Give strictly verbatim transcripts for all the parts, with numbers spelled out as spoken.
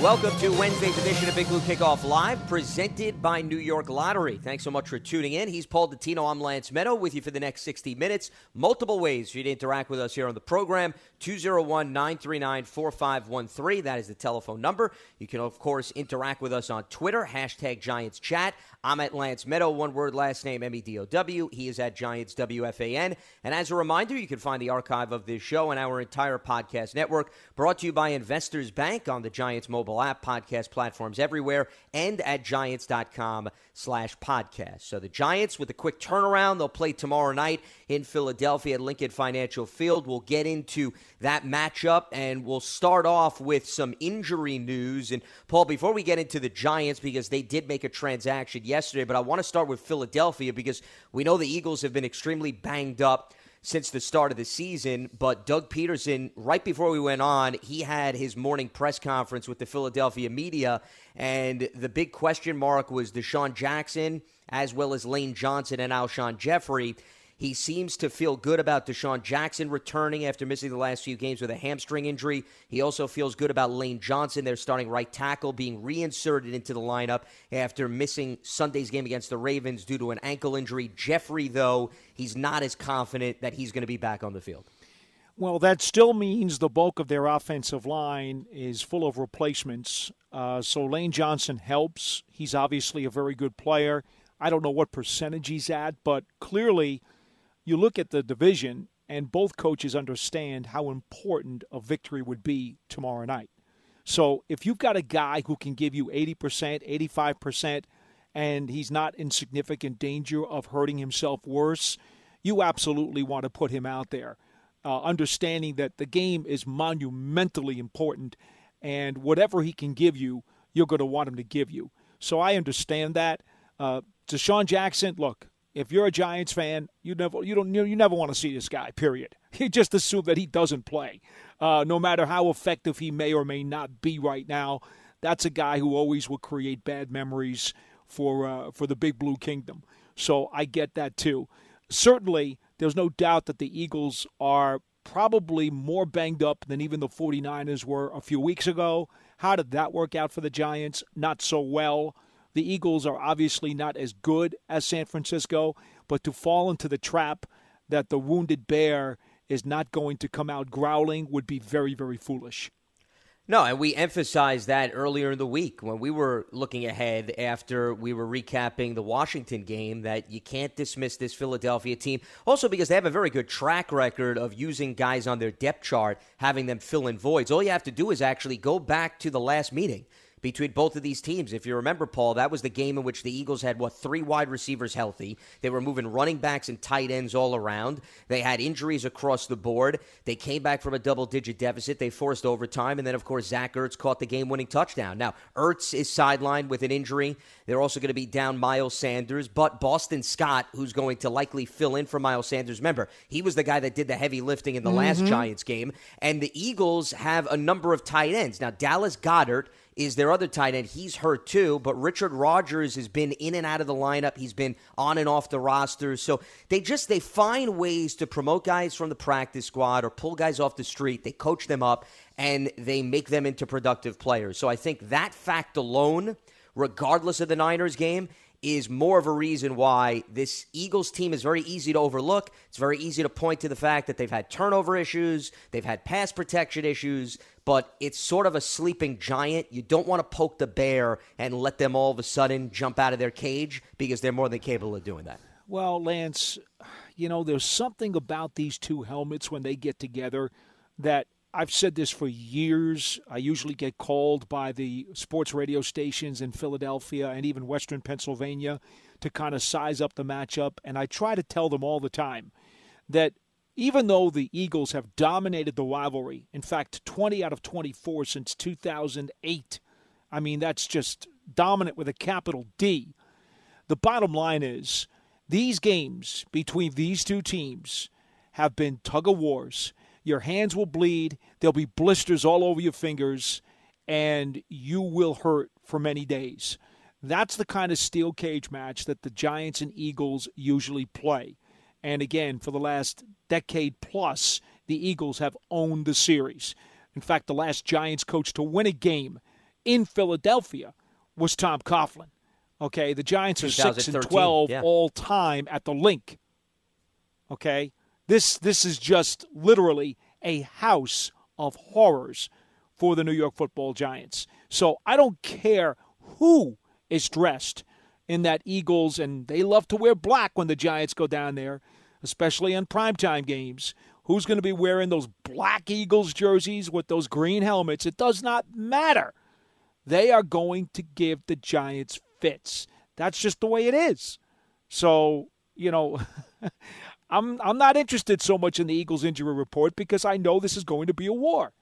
Welcome to Wednesday's edition of Big Blue Kickoff Live, presented by New York Lottery. Thanks so much for tuning in. He's Paul Dottino. I'm Lance Meadow with you for the next sixty minutes. Multiple ways for you to interact with us here on the program. two oh one, nine three nine, four five one three. That is the telephone number. You can, of course, interact with us on Twitter, hashtag Giants Chat. I'm at Lance Meadow, one word, last name, M E D O W. He is at Giants W F A N. And as a reminder, you can find the archive of this show and our entire podcast network, brought to you by Investors Bank on the Giants mobile app, podcast platforms everywhere, and at Giants.com slash podcast. So the Giants, with a quick turnaround, they'll play tomorrow night in Philadelphia at Lincoln Financial Field. We'll get into that matchup, and we'll start off with some injury news. And, Paul, before we get into the Giants, because they did make a transaction yesterday, but I want to start with Philadelphia, because we know the Eagles have been extremely banged up since the start of the season, but Doug Peterson, right before we went on, he had his morning press conference with the Philadelphia media, and the big question mark was Deshaun Jackson, as well as Lane Johnson and Alshon Jeffrey. He seems to feel good about Deshaun Jackson returning after missing the last few games with a hamstring injury. He also feels good about Lane Johnson, their starting right tackle, being reinserted into the lineup after missing Sunday's game against the Ravens due to an ankle injury. Jeffrey, though, he's not as confident that he's going to be back on the field. Well, that still means the bulk of their offensive line is full of replacements. Uh, so Lane Johnson helps. He's obviously a very good player. I don't know what percentage he's at, but clearly you look at the division, and both coaches understand how important a victory would be tomorrow night. So if you've got a guy who can give you eighty percent, eighty-five percent, and he's not in significant danger of hurting himself worse, you absolutely want to put him out there, uh, understanding that the game is monumentally important, and whatever he can give you, you're going to want him to give you. So I understand that. Uh, Deshaun Jackson, look, if you're a Giants fan, you never you don't you never want to see this guy, period. You just assume that he doesn't play, uh, no matter how effective he may or may not be right now. That's a guy who always will create bad memories for uh, for the Big Blue Kingdom. So I get that too. Certainly, there's no doubt that the Eagles are probably more banged up than even the forty-niners were a few weeks ago. How did that work out for the Giants? Not so well. The Eagles are obviously not as good as San Francisco, but to fall into the trap that the wounded bear is not going to come out growling would be very, very foolish. No, and we emphasized that earlier in the week when we were looking ahead after we were recapping the Washington game, that you can't dismiss this Philadelphia team. Also because they have a very good track record of using guys on their depth chart, having them fill in voids. All you have to do is actually go back to the last meeting between both of these teams. If you remember, Paul, that was the game in which the Eagles had, what, three wide receivers healthy. They were moving running backs and tight ends all around. They had injuries across the board. They came back from a double-digit deficit. They forced overtime. And then, of course, Zach Ertz caught the game-winning touchdown. Now, Ertz is sidelined with an injury. They're also going to be down Miles Sanders. But Boston Scott, who's going to likely fill in for Miles Sanders, remember, he was the guy that did the heavy lifting in the mm-hmm. last Giants game. And the Eagles have a number of tight ends. Now, Dallas Goedert is their other tight end. He's hurt too, but Richard Rodgers has been in and out of the lineup. He's been on and off the roster. So they just, they find ways to promote guys from the practice squad or pull guys off the street. They coach them up, and they make them into productive players. So I think that fact alone, regardless of the Niners game, is more of a reason why this Eagles team is very easy to overlook. It's very easy to point to the fact that they've had turnover issues, they've had pass protection issues, but it's sort of a sleeping giant. You don't want to poke the bear and let them all of a sudden jump out of their cage, because they're more than capable of doing that. Well, Lance, you know, there's something about these two helmets when they get together that, I've said this for years, I usually get called by the sports radio stations in Philadelphia and even Western Pennsylvania to kind of size up the matchup, and I try to tell them all the time that even though the Eagles have dominated the rivalry, in fact, twenty out of twenty-four since two thousand eight, I mean, that's just dominant with a capital D, the bottom line is These games between these two teams have been tug-of-wars. Your hands will bleed. There'll be blisters all over your fingers, and you will hurt for many days. That's the kind of steel cage match that the Giants and Eagles usually play. And again, for the last decade plus, the Eagles have owned the series. In fact, the last Giants coach to win a game in Philadelphia was Tom Coughlin. Okay, the Giants are six and twelve yeah. all time at the Link. Okay, this this is just literally a house of horrors for the New York Football Giants. So I don't care who is dressed in that Eagles, and they love to wear black when the Giants go down there, especially on primetime games. Who's going to be wearing those black Eagles jerseys with those green helmets? It does not matter. They are going to give the Giants fits. That's just the way it is. So, you know, I'm I'm not interested so much in the Eagles injury report because I know this is going to be a war.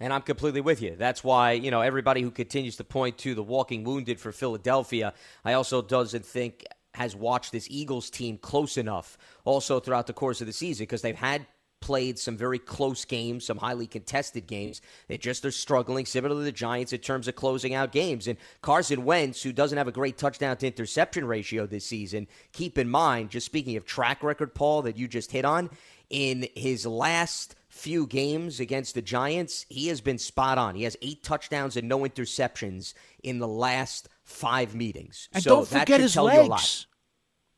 And I'm completely with you. That's why, you know, everybody who continues to point to the walking wounded for Philadelphia, I also doesn't think has watched this Eagles team close enough also throughout the course of the season because they've had played some very close games, some highly contested games. They just are struggling, similar to the Giants, in terms of closing out games. And Carson Wentz, who doesn't have a great touchdown-to-interception ratio this season, keep in mind, just speaking of track record, Paul, that you just hit on, in his last few games against the Giants, he has been spot on. He has eight touchdowns and no interceptions in the last five meetings. And so don't forget his legs.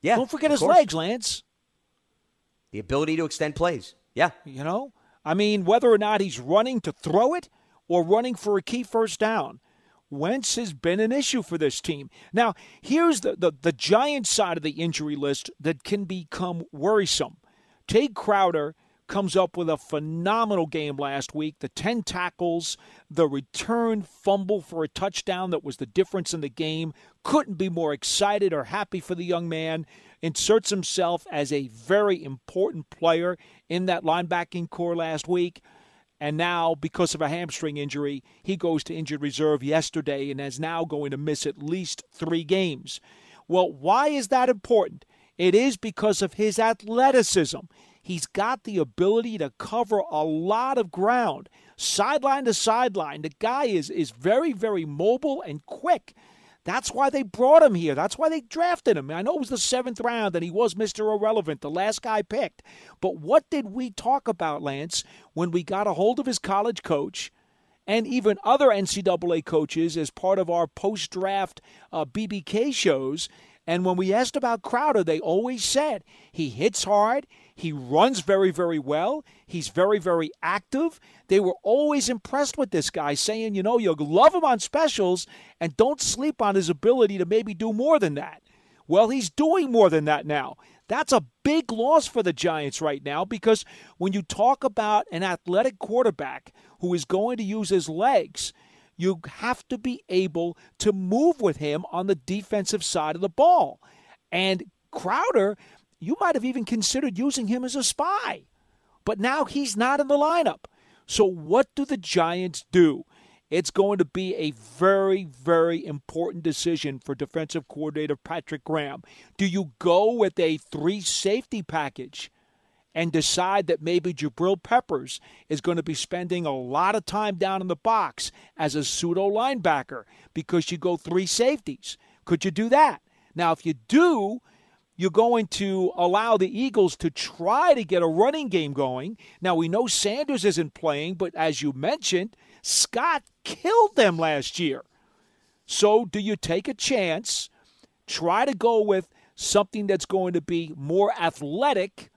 Yeah, don't forget his course. legs, Lance. The ability to extend plays. Yeah. You know, I mean, whether or not he's running to throw it or running for a key first down, Wentz has been an issue for this team. Now, here's the, the, the Giants side of the injury list that can become worrisome. Tae Crowder comes up with a phenomenal game last week. The ten tackles, the return fumble for a touchdown that was the difference in the game. Couldn't be more excited or happy for the young man. Inserts himself as a very important player in that linebacking corps last week. And now, because of a hamstring injury, he goes to injured reserve yesterday and is now going to miss at least three games. Well, why is that important? It is because of his athleticism. He's got the ability to cover a lot of ground, sideline to sideline. The guy is, is very, very mobile and quick. That's why they brought him here. That's why they drafted him. I know it was the seventh round, and he was Mister Irrelevant, the last guy picked. But what did we talk about, Lance, when we got a hold of his college coach and even other N C double A coaches as part of our post-draft uh, B B K shows? And when we asked about Crowder, they always said he hits hard. He runs very, very well. He's very, very active. They were always impressed with this guy, saying, you know, you'll love him on specials and don't sleep on his ability to maybe do more than that. Well, he's doing more than that now. That's a big loss for the Giants right now because when you talk about an athletic quarterback who is going to use his legs, you have to be able to move with him on the defensive side of the ball. And Crowder, you might have even considered using him as a spy. But now he's not in the lineup. So what do the Giants do? It's going to be a very, very important decision for defensive coordinator Patrick Graham. Do you go with a three-safety package and decide that maybe Jabril Peppers is going to be spending a lot of time down in the box as a pseudo-linebacker because you go three safeties? Could you do that? Now, if you do, you're going to allow the Eagles to try to get a running game going. Now, we know Sanders isn't playing, but as you mentioned, Scott killed them last year. So do you take a chance, try to go with something that's going to be more athletic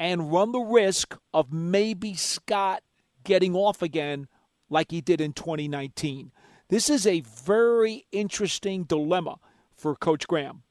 and run the risk of maybe Scott getting off again like he did in twenty nineteen? This is a very interesting dilemma for Coach Graham.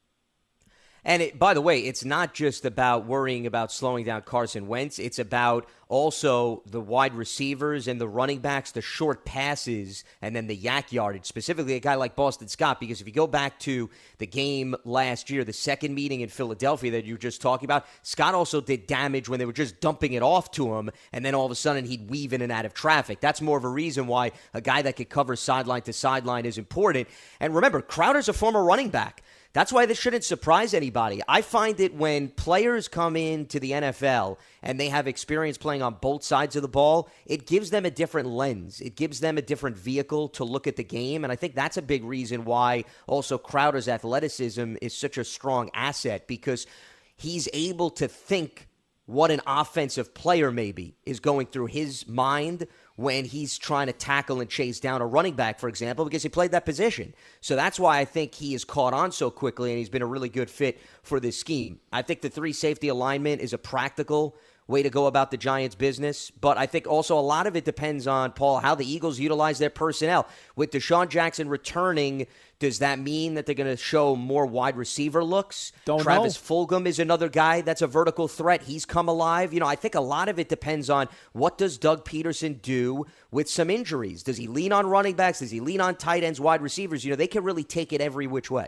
And it, by the way, it's not just about worrying about slowing down Carson Wentz. It's about also the wide receivers and the running backs, the short passes, and then the yak yardage, specifically a guy like Boston Scott. Because if you go back to the game last year, the second meeting in Philadelphia that you were just talking about, Scott also did damage when they were just dumping it off to him, and then all of a sudden he'd weave in and out of traffic. That's more of a reason why a guy that could cover sideline to sideline is important. And remember, Crowder's a former running back. That's why this shouldn't surprise anybody. I find it when players come into the N F L and they have experience playing on both sides of the ball, it gives them a different lens. It gives them a different vehicle to look at the game, and I think that's a big reason why also Crowder's athleticism is such a strong asset, because he's able to think what an offensive player maybe is going through his mind when he's trying to tackle and chase down a running back, for example, because he played that position. So that's why I think he has caught on so quickly, and he's been a really good fit for this scheme. I think the three safety alignment is a practical way to go about the Giants' business, but I think also a lot of it depends on, Paul, how the Eagles utilize their personnel. With Deshaun Jackson returning, does that mean that they're going to show more wide receiver looks? Don't Travis know. Fulgham is another guy that's a vertical threat. He's come alive. You know, I think a lot of it depends on what does Doug Peterson do with some injuries. Does he lean on running backs? Does he lean on tight ends, wide receivers? You know, they can really take it every which way.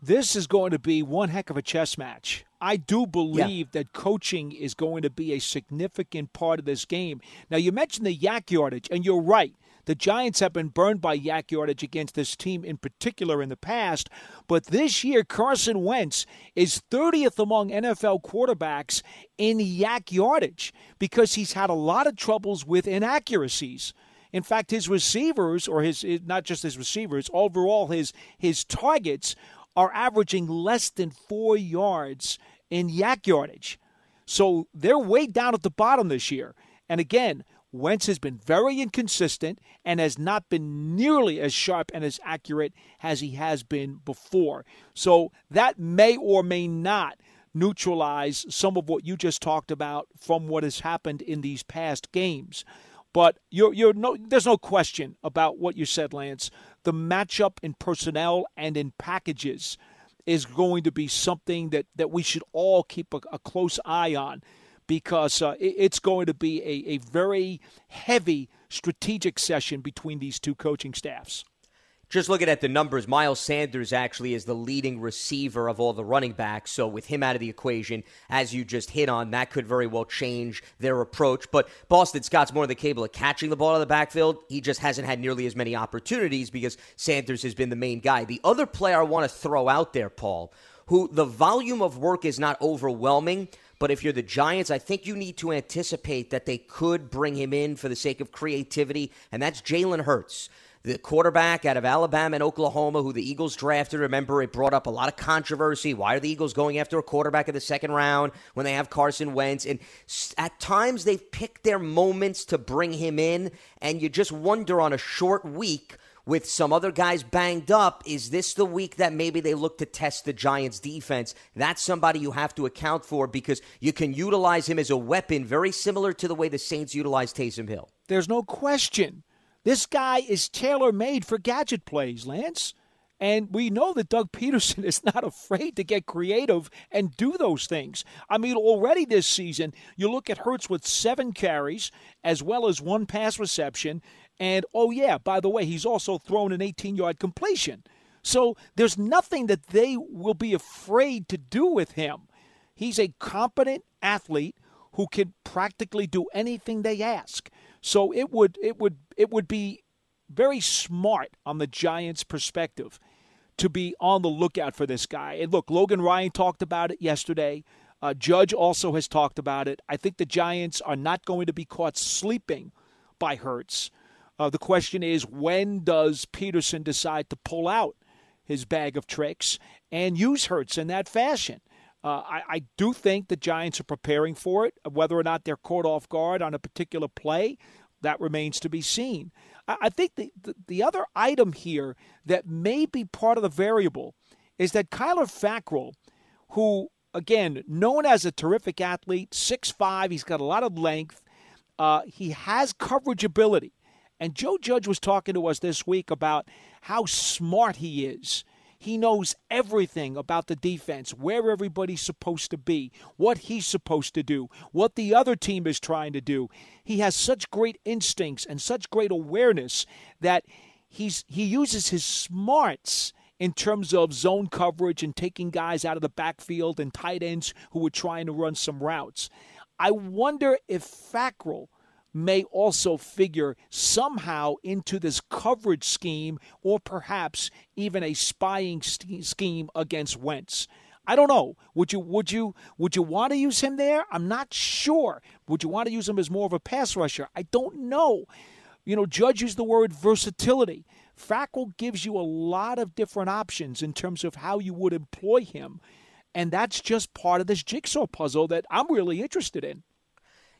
This is going to be one heck of a chess match. I do believe yeah. that coaching is going to be a significant part of this game. Now, you mentioned the yak yardage, and you're right. The Giants have been burned by yak yardage against this team in particular in the past. But this year, Carson Wentz is thirtieth among N F L quarterbacks in yak yardage because he's had a lot of troubles with inaccuracies. In fact, his receivers, or his not just his receivers, overall his his targets are averaging less than four yards in yak yardage. So they're way down at the bottom this year. And again, Wentz has been very inconsistent and has not been nearly as sharp and as accurate as he has been before. So that may or may not neutralize some of what you just talked about from what has happened in these past games. But you're, you're no, there's no question about what you said, Lance. The matchup in personnel and in packages is going to be something that, that we should all keep a, a close eye on, because uh, it, it's going to be a, a very heavy strategic session between these two coaching staffs. Just looking at the numbers, Miles Sanders actually is the leading receiver of all the running backs. So with him out of the equation, as you just hit on, that could very well change their approach. But Boston Scott's more than capable of catching the ball out of the backfield. He just hasn't had nearly as many opportunities because Sanders has been the main guy. The other player I want to throw out there, Paul, who the volume of work is not overwhelming, but if you're the Giants, I think you need to anticipate that they could bring him in for the sake of creativity, and that's Jalen Hurts. The quarterback out of Alabama and Oklahoma, who the Eagles drafted, remember, it brought up a lot of controversy. Why are the Eagles going after a quarterback in the second round when they have Carson Wentz? And at times they've picked their moments to bring him in, and you just wonder on a short week with some other guys banged up, is this the week that maybe they look to test the Giants' defense? That's somebody you have to account for, because you can utilize him as a weapon, very similar to the way the Saints utilize Taysom Hill. There's no question. This guy is tailor-made for gadget plays, Lance. And we know that Doug Peterson is not afraid to get creative and do those things. I mean, already this season, you look at Hurts with seven carries as well as one pass reception. And, oh, yeah, by the way, he's also thrown an eighteen-yard completion. So there's nothing that they will be afraid to do with him. He's a competent athlete who can practically do anything they ask. So it would it would it would be very smart on the Giants' perspective to be on the lookout for this guy. And look, Logan Ryan talked about it yesterday. Uh, Judge also has talked about it. I think the Giants are not going to be caught sleeping by Hurts. Uh, the question is, when does Peterson decide to pull out his bag of tricks and use Hurts in that fashion? Uh, I, I do think the Giants are preparing for it. Whether or not they're caught off guard on a particular play, that remains to be seen. I, I think the, the, the other item here that may be part of the variable is that Kyler Fackrell, who, again, known as a terrific athlete, six five, he's got a lot of length, uh, he has coverage ability. And Joe Judge was talking to us this week about how smart he is. He knows everything about the defense, where everybody's supposed to be, what he's supposed to do, what the other team is trying to do. He has such great instincts and such great awareness that he's he uses his smarts in terms of zone coverage and taking guys out of the backfield and tight ends who are trying to run some routes. I wonder if Fackrell may also figure somehow into this coverage scheme or perhaps even a spying st- scheme against Wentz. I don't know. Would you would you would you want to use him there? I'm not sure. Would you want to use him as more of a pass rusher? I don't know. You know, Judge used the word versatility. Fackrell gives you a lot of different options in terms of how you would employ him. And that's just part of this jigsaw puzzle that I'm really interested in.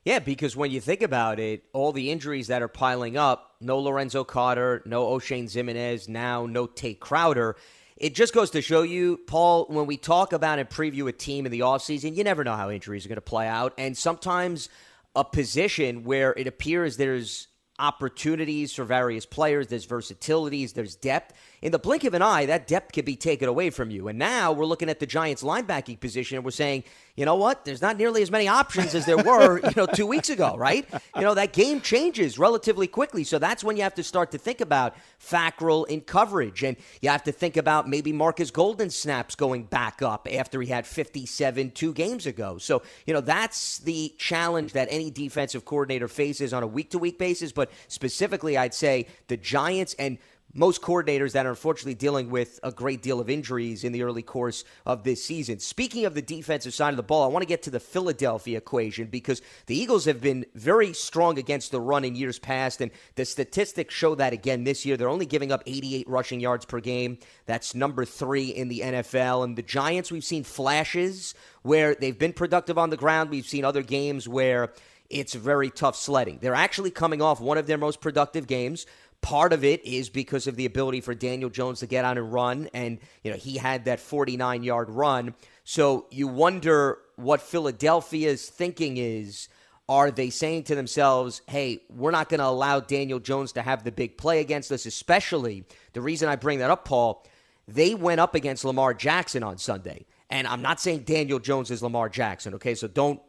Yeah, because when you think about it, all the injuries that are piling up, no Lorenzo Carter, no O'Shane Ximenez, now no Tae Crowder. It just goes to show you, Paul, when we talk about and preview a team in the offseason, you never know how injuries are going to play out. And sometimes a position where it appears there's opportunities for various players, there's versatilities, there's depth. In the blink of an eye, that depth could be taken away from you. And now we're looking at the Giants' linebacking position, and we're saying, you know what? There's not nearly as many options as there were, you know, two weeks ago, right? You know, that game changes relatively quickly. So that's when you have to start to think about Fackrell in coverage. And you have to think about maybe Marcus Golden's snaps going back up after he had fifty-seven two games ago. So, you know, that's the challenge that any defensive coordinator faces on a week-to-week basis. But specifically, I'd say the Giants and most coordinators that are unfortunately dealing with a great deal of injuries in the early course of this season. Speaking of the defensive side of the ball, I want to get to the Philadelphia equation because the Eagles have been very strong against the run in years past, and the statistics show that again this year. They're only giving up eighty-eight rushing yards per game. That's number three in the N F L. And the Giants, we've seen flashes where they've been productive on the ground. We've seen other games where it's very tough sledding. They're actually coming off one of their most productive games. Part of it is because of the ability for Daniel Jones to get on and run, and you know he had that forty-nine-yard run. So you wonder what Philadelphia's thinking is. Are they saying to themselves, hey, we're not going to allow Daniel Jones to have the big play against us, especially the reason I bring that up, Paul, they went up against Lamar Jackson on Sunday. And I'm not saying Daniel Jones is Lamar Jackson, okay? So don't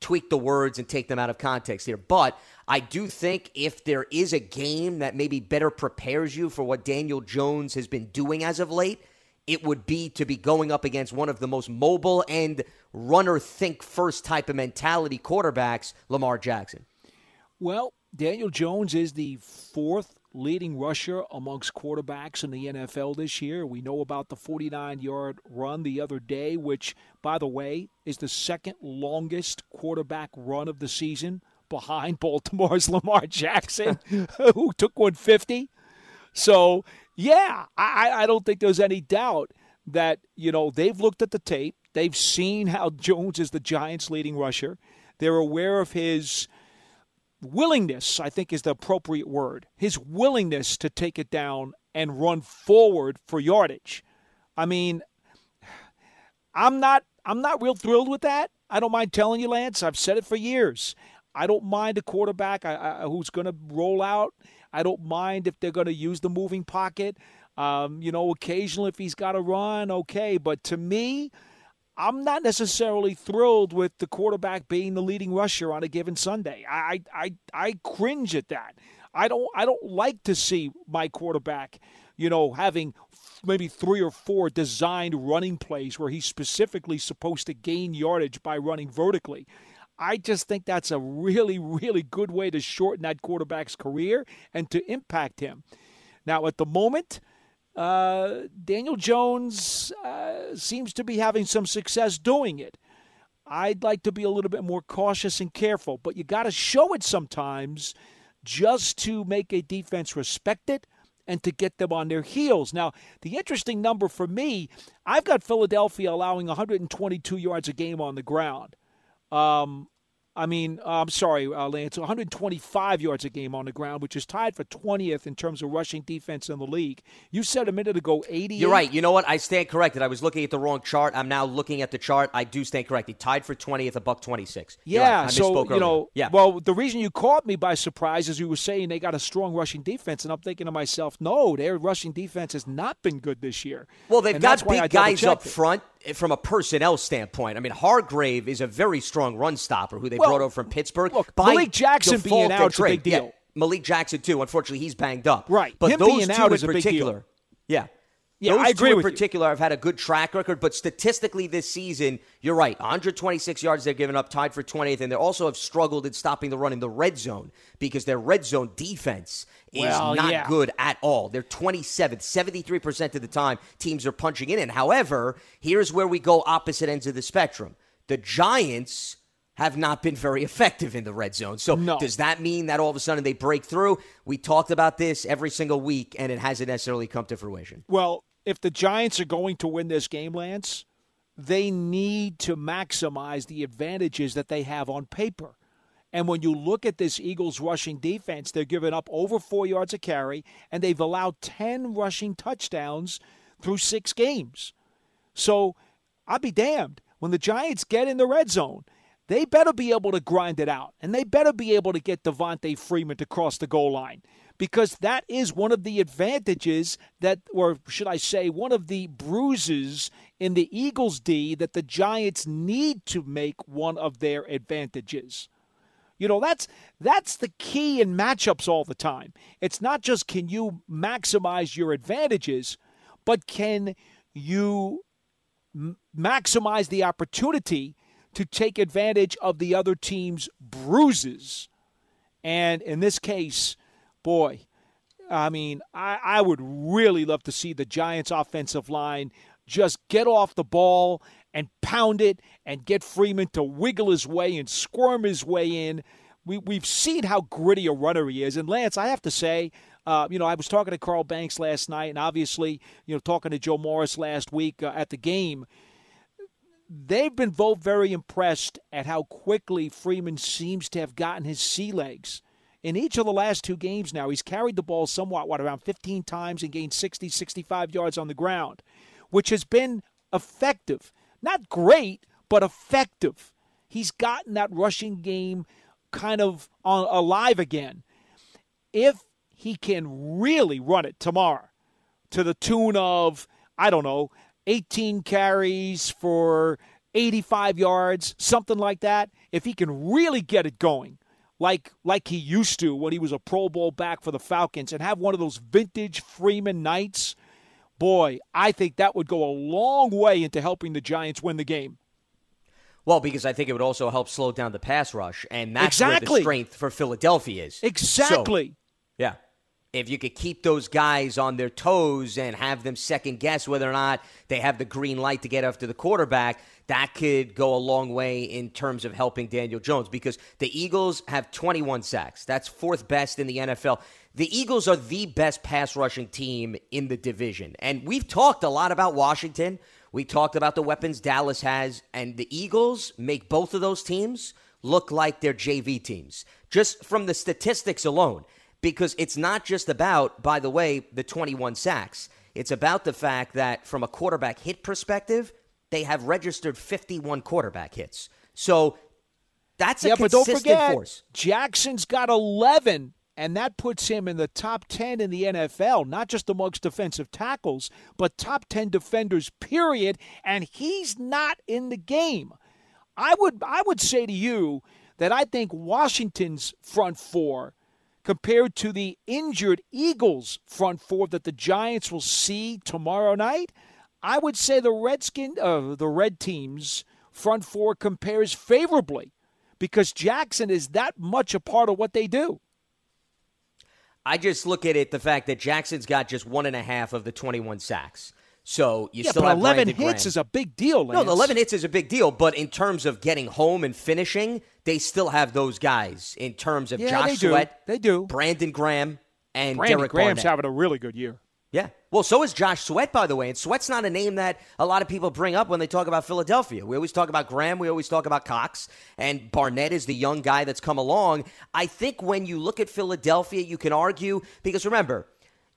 tweak the words and take them out of context here. But I do think if there is a game that maybe better prepares you for what Daniel Jones has been doing as of late, it would be to be going up against one of the most mobile and runner-think-first type of mentality quarterbacks, Lamar Jackson. Well, Daniel Jones is the fourth leading rusher amongst quarterbacks in the N F L this year. We know about the forty-nine-yard run the other day, which, by the way, is the second longest quarterback run of the season behind Baltimore's Lamar Jackson, who took one fifty. So, yeah, I, I don't think there's any doubt that, you know, they've looked at the tape. They've seen how Jones is the Giants' leading rusher. They're aware of his willingness, I think is the appropriate word, his willingness to take it down and run forward for yardage. I mean, I'm not I'm not real thrilled with that. I don't mind telling you, Lance. I've said it for years. I don't mind a quarterback I, I, who's going to roll out. I don't mind if they're going to use the moving pocket. Um, you know, occasionally if he's got to run, okay. But to me, I'm not necessarily thrilled with the quarterback being the leading rusher on a given Sunday. I I I cringe at that. I don't I don't like to see my quarterback, you know, having maybe three or four designed running plays where he's specifically supposed to gain yardage by running vertically. I just think that's a really, really good way to shorten that quarterback's career and to impact him. Now, at the moment, Uh, Daniel Jones uh, seems to be having some success doing it. I'd like to be a little bit more cautious and careful, but you got to show it sometimes just to make a defense respect it and to get them on their heels. Now, the interesting number for me, I've got Philadelphia allowing one hundred twenty-two yards a game on the ground. Um, I mean, I'm sorry, uh, Lance, one hundred twenty-five yards a game on the ground, which is tied for twentieth in terms of rushing defense in the league. You said a minute ago eighty. You're right. You know what? I stand corrected. I was looking at the wrong chart. I'm now looking at the chart. I do stand corrected. Tied for twentieth, a buck twenty-six. Yeah, right. I so, misspoke earlier. You know, yeah. Well, the reason you caught me by surprise is you were saying they got a strong rushing defense, and I'm thinking to myself, no, their rushing defense has not been good this year. Well, they've and got big guys up front. From a personnel standpoint, I mean, Hargrave is a very strong run stopper who they well, brought over from Pittsburgh. Look, by Malik Jackson being out is a big deal. Yeah, Malik Jackson, too. Unfortunately, he's banged up. Right. But Him those being two out in is particular. A big deal. Yeah. Yeah, Those I agree two in with particular you. have had a good track record, but statistically this season, you're right, one hundred twenty-six yards they're giving up, tied for twentieth, and they also have struggled in stopping the run in the red zone because their red zone defense is well, not yeah. good at all. They're twenty-seventh, seventy-three percent of the time teams are punching it in. However, here's where we go opposite ends of the spectrum. The Giants have not been very effective in the red zone. So no. does that mean that all of a sudden they break through? We talked about this every single week, and it hasn't necessarily come to fruition. Well, if the Giants are going to win this game, Lance, they need to maximize the advantages that they have on paper. And when you look at this Eagles rushing defense, they're giving up over four yards a carry, and they've allowed ten rushing touchdowns through six games. So I'll be damned. When the Giants get in the red zone, they better be able to grind it out, and they better be able to get Devontae Freeman to cross the goal line, because that is one of the advantages that, or should I say, one of the bruises in the Eagles' D that the Giants need to make one of their advantages. You know, that's that's the key in matchups all the time. It's not just can you maximize your advantages, but can you m- maximize the opportunity to take advantage of the other team's bruises. And in this case, boy, I mean, I, I would really love to see the Giants' offensive line just get off the ball and pound it and get Freeman to wiggle his way and squirm his way in. We, we've seen how gritty a runner he is. And, Lance, I have to say, uh, you know, I was talking to Carl Banks last night and obviously, you know, talking to Joe Morris last week uh, at the game. They've been both very impressed at how quickly Freeman seems to have gotten his sea legs. In each of the last two games now, he's carried the ball somewhat, what, around fifteen times and gained sixty, sixty-five yards on the ground, which has been effective. Not great, but effective. He's gotten that rushing game kind of on, alive again. If he can really run it tomorrow to the tune of, I don't know, eighteen carries for eighty-five yards, something like that. If he can really get it going, like like he used to when he was a Pro Bowl back for the Falcons, and have one of those vintage Freeman nights, boy, I think that would go a long way into helping the Giants win the game. Well, because I think it would also help slow down the pass rush, and that's exactly where the strength for Philadelphia is. Exactly. So, yeah. If you could keep those guys on their toes and have them second guess whether or not they have the green light to get after the quarterback, that could go a long way in terms of helping Daniel Jones, because the Eagles have twenty-one sacks. That's fourth best in the N F L. The Eagles are the best pass rushing team in the division. And we've talked a lot about Washington. We talked about the weapons Dallas has, and the Eagles make both of those teams look like their J V teams, just from the statistics alone. Because it's not just about, by the way, the twenty-one sacks. It's about the fact that from a quarterback hit perspective, they have registered fifty-one quarterback hits. So that's a yeah, consistent but don't forget, force. Jackson's got eleven, and that puts him in the top ten in the N F L, not just amongst defensive tackles, but top ten defenders, period, and he's not in the game. I would, I would say to you that I think Washington's front four compared to the injured Eagles front four that the Giants will see tomorrow night, I would say the Redskin, uh, the Red team's front four compares favorably, because Jackson is that much a part of what they do. I just look at it, the fact that Jackson's got just one and a half of the twenty-one sacks. So you yeah, still but have eleven Brandon hits Graham. Is a big deal. Lance. No, the eleven hits is a big deal, but in terms of getting home and finishing, they still have those guys. In terms of yeah, Josh they Sweat, do. they do. Brandon Graham and Brandon Derek Graham's Barnett. having a really good year. Yeah, well, so is Josh Sweat, by the way, and Sweat's not a name that a lot of people bring up when they talk about Philadelphia. We always talk about Graham, we always talk about Cox, and Barnett is the young guy that's come along. I think when you look at Philadelphia, you can argue, because remember,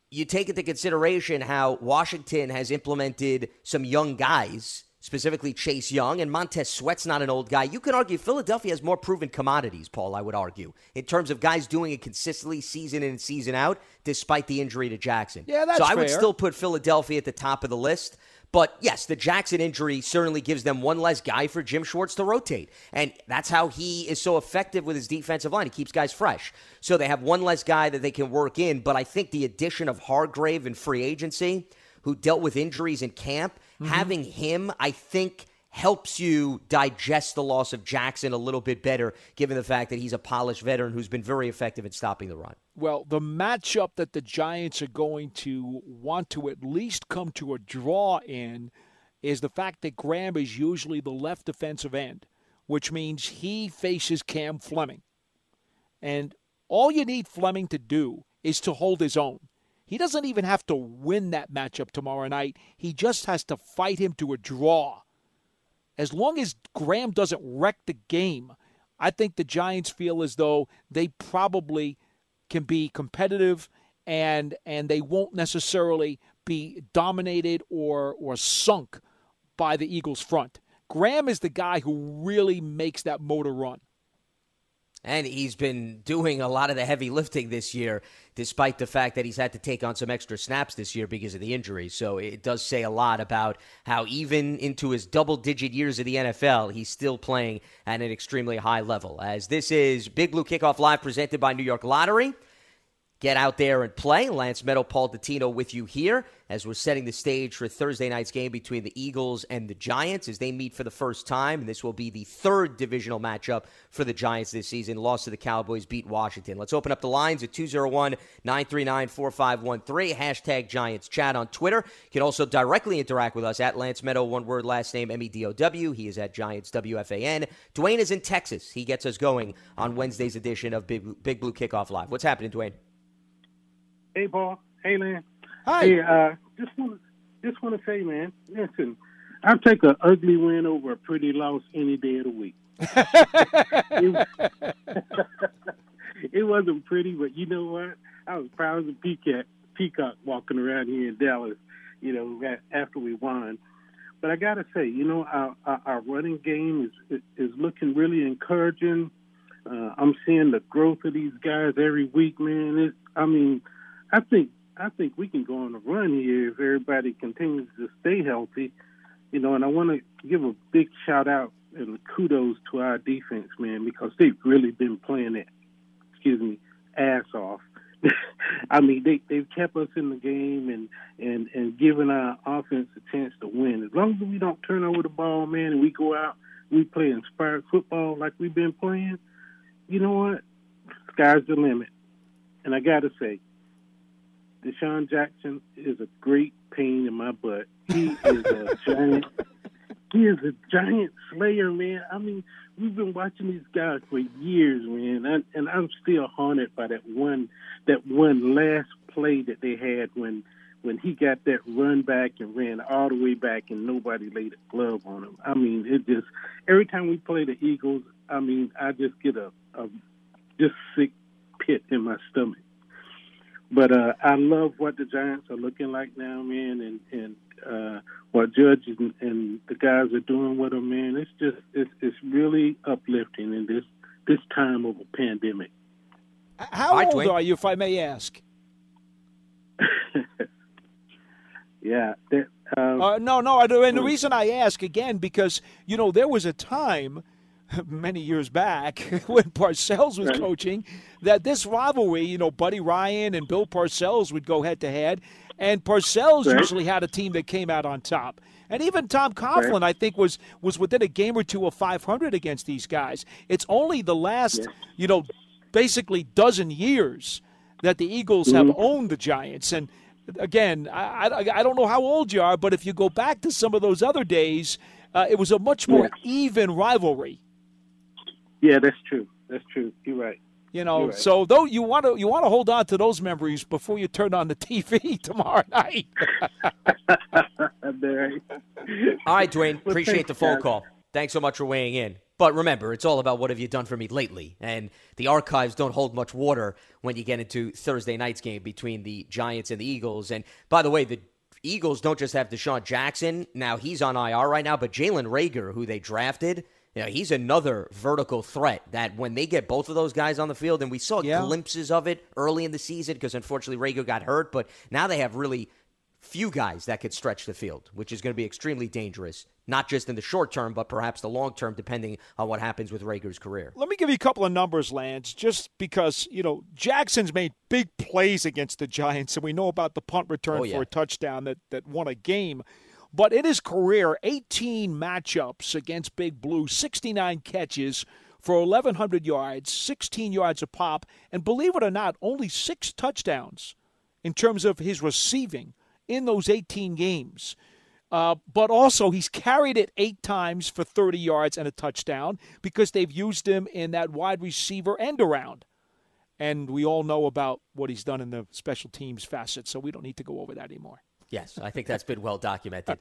you take into consideration how Washington has implemented some young guys, specifically Chase Young, and Montez Sweat's not an old guy. You can argue Philadelphia has more proven commodities, Paul, I would argue, in terms of guys doing it consistently season in and season out, despite the injury to Jackson. Yeah, that's So I fair. would still put Philadelphia at the top of the list. But, yes, the Jackson injury certainly gives them one less guy for Jim Schwartz to rotate. And that's how he is so effective with his defensive line. He keeps guys fresh. So they have one less guy that they can work in. But I think the addition of Hargrave in free agency, who dealt with injuries in camp, mm-hmm. having him, I think, helps you digest the loss of Jackson a little bit better, given the fact that he's a polished veteran who's been very effective at stopping the run. Well, the matchup that the Giants are going to want to at least come to a draw in is the fact that Graham is usually the left defensive end, which means he faces Cam Fleming. And all you need Fleming to do is to hold his own. He doesn't even have to win that matchup tomorrow night. He just has to fight him to a draw. As long as Graham doesn't wreck the game, I think the Giants feel as though they probably can be competitive and and they won't necessarily be dominated or or sunk by the Eagles' front. Graham is the guy who really makes that motor run. And he's been doing a lot of the heavy lifting this year, despite the fact that he's had to take on some extra snaps this year because of the injury. So it does say a lot about how even into his double-digit years of the N F L, he's still playing at an extremely high level. As this is Big Blue Kickoff Live presented by New York Lottery. Get out there and play. Lance Meadow, Paul Dottino with you here as we're setting the stage for Thursday night's game between the Eagles and the Giants as they meet for the first time. And this will be the third divisional matchup for the Giants this season. Loss to the Cowboys, beat Washington. Let's open up the lines at two oh one, nine three nine, four five one three. Hashtag Giants Chat on Twitter. You can also directly interact with us at Lance Meadow, one word, last name, M E D O W. He is at Giants W F A N. Dwayne is in Texas. He gets us going on Wednesday's edition of Big, Big Blue Kickoff Live. What's happening, Dwayne? Hey, Paul. Hey, Lance. Hi. Hey, uh, just want just want to say, man, listen, I'll take an ugly win over a pretty loss any day of the week. it, it wasn't pretty, but you know what? I was proud as a peacock, peacock walking around here in Dallas, you know, after we won. But I got to say, you know, our, our, our running game is is looking really encouraging. Uh, I'm seeing the growth of these guys every week, man. It's, I mean... I think I think we can go on a run here if everybody continues to stay healthy, you know. And I want to give a big shout out and kudos to our defense, man, because they've really been playing it. Excuse me, ass off. I mean, they they've kept us in the game and and and given our offense a chance to win. As long as we don't turn over the ball, man, and we go out, we play inspired football like we've been playing. You know what? Sky's the limit. And I gotta say, Deshaun Jackson is a great pain in my butt. He is a giant. He is a giant slayer, man. I mean, we've been watching these guys for years, man, and, and I'm still haunted by that one, that one last play that they had when, when he got that run back and ran all the way back and nobody laid a glove on him. I mean, it just every time we play the Eagles, I mean, I just get a, a just sick pit in my stomach. But uh, I love what the Giants are looking like now, man, and, and uh, what Judge and, and the guys are doing with them, man. It's just it's, it's really uplifting in this this time of a pandemic. How Hi, old Dwayne. Are you, if I may ask? yeah. That, um, uh, no, no. I do, and the reason I ask again because you know there was a time many years back when Parcells was coaching that this rivalry, you know, Buddy Ryan and Bill Parcells would go head to head, and Parcells right. usually had a team that came out on top. And even Tom Coughlin, right. I think, was was within a game or two of five hundred against these guys. It's only the last, yes. you know, basically dozen years that the Eagles mm-hmm. have owned the Giants. And again, I, I, I don't know how old you are, but if you go back to some of those other days, uh, it was a much more yeah. even rivalry. Yeah, that's true. That's true. You're right. You know, right. so though you want to you want to hold on to those memories before you turn on the T V tomorrow night. All right, Dwayne. Well, appreciate the phone call. Thanks so much for weighing in. But remember, it's all about what have you done for me lately. And the archives don't hold much water when you get into Thursday night's game between the Giants and the Eagles. And by the way, the Eagles don't just have Deshaun Jackson. Now he's on I R right now, but Jalen Reagor, who they drafted, you know, he's another vertical threat that when they get both of those guys on the field, and we saw yeah. glimpses of it early in the season because, unfortunately, Reagor got hurt, but now they have really few guys that could stretch the field, which is going to be extremely dangerous, not just in the short term, but perhaps the long term, depending on what happens with Rager's career. Let me give you a couple of numbers, Lance, just because, you know, Jackson's made big plays against the Giants, and we know about the punt return oh, yeah. for a touchdown that, that won a game. But in his career, eighteen matchups against Big Blue, sixty-nine catches for eleven hundred yards, sixteen yards a pop, and believe it or not, only six touchdowns in terms of his receiving in those eighteen games. Uh, but also, he's carried it eight times for thirty yards and a touchdown because they've used him in that wide receiver end around. And we all know about what he's done in the special teams facet, so we don't need to go over that anymore. Yes, I think that's been well documented.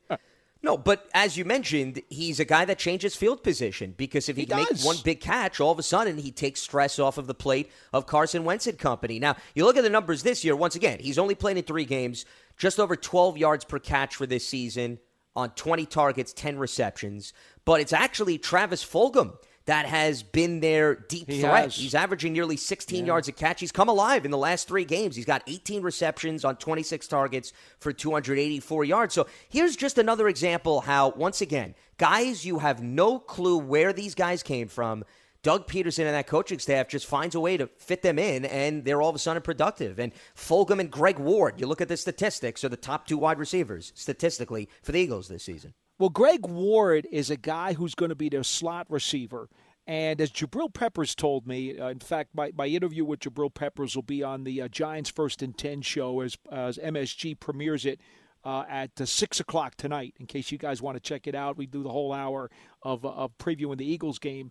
No, but as you mentioned, he's a guy that changes field position because if he, he can make one big catch, all of a sudden he takes stress off of the plate of Carson Wentz and company. Now, you look at the numbers this year, once again, he's only played in three games, just over twelve yards per catch for this season on twenty targets, ten receptions. But it's actually Travis Fulgham that has been their deep he threat. Has. He's averaging nearly sixteen yeah. yards a catch. He's come alive in the last three games. He's got eighteen receptions on twenty-six targets for two hundred eighty-four yards. So here's just another example how, once again, guys, you have no clue where these guys came from. Doug Peterson and that coaching staff just finds a way to fit them in, and they're all of a sudden productive. And Fulgham and Greg Ward, you look at the statistics, are the top two wide receivers statistically for the Eagles this season. Well, Greg Ward is a guy who's going to be their slot receiver. And as Jabril Peppers told me, uh, in fact, my, my interview with Jabril Peppers will be on the uh, Giants First and ten show as, as M S G premieres it uh, at uh, six o'clock tonight. In case you guys want to check it out, we do the whole hour of, uh, of previewing the Eagles game.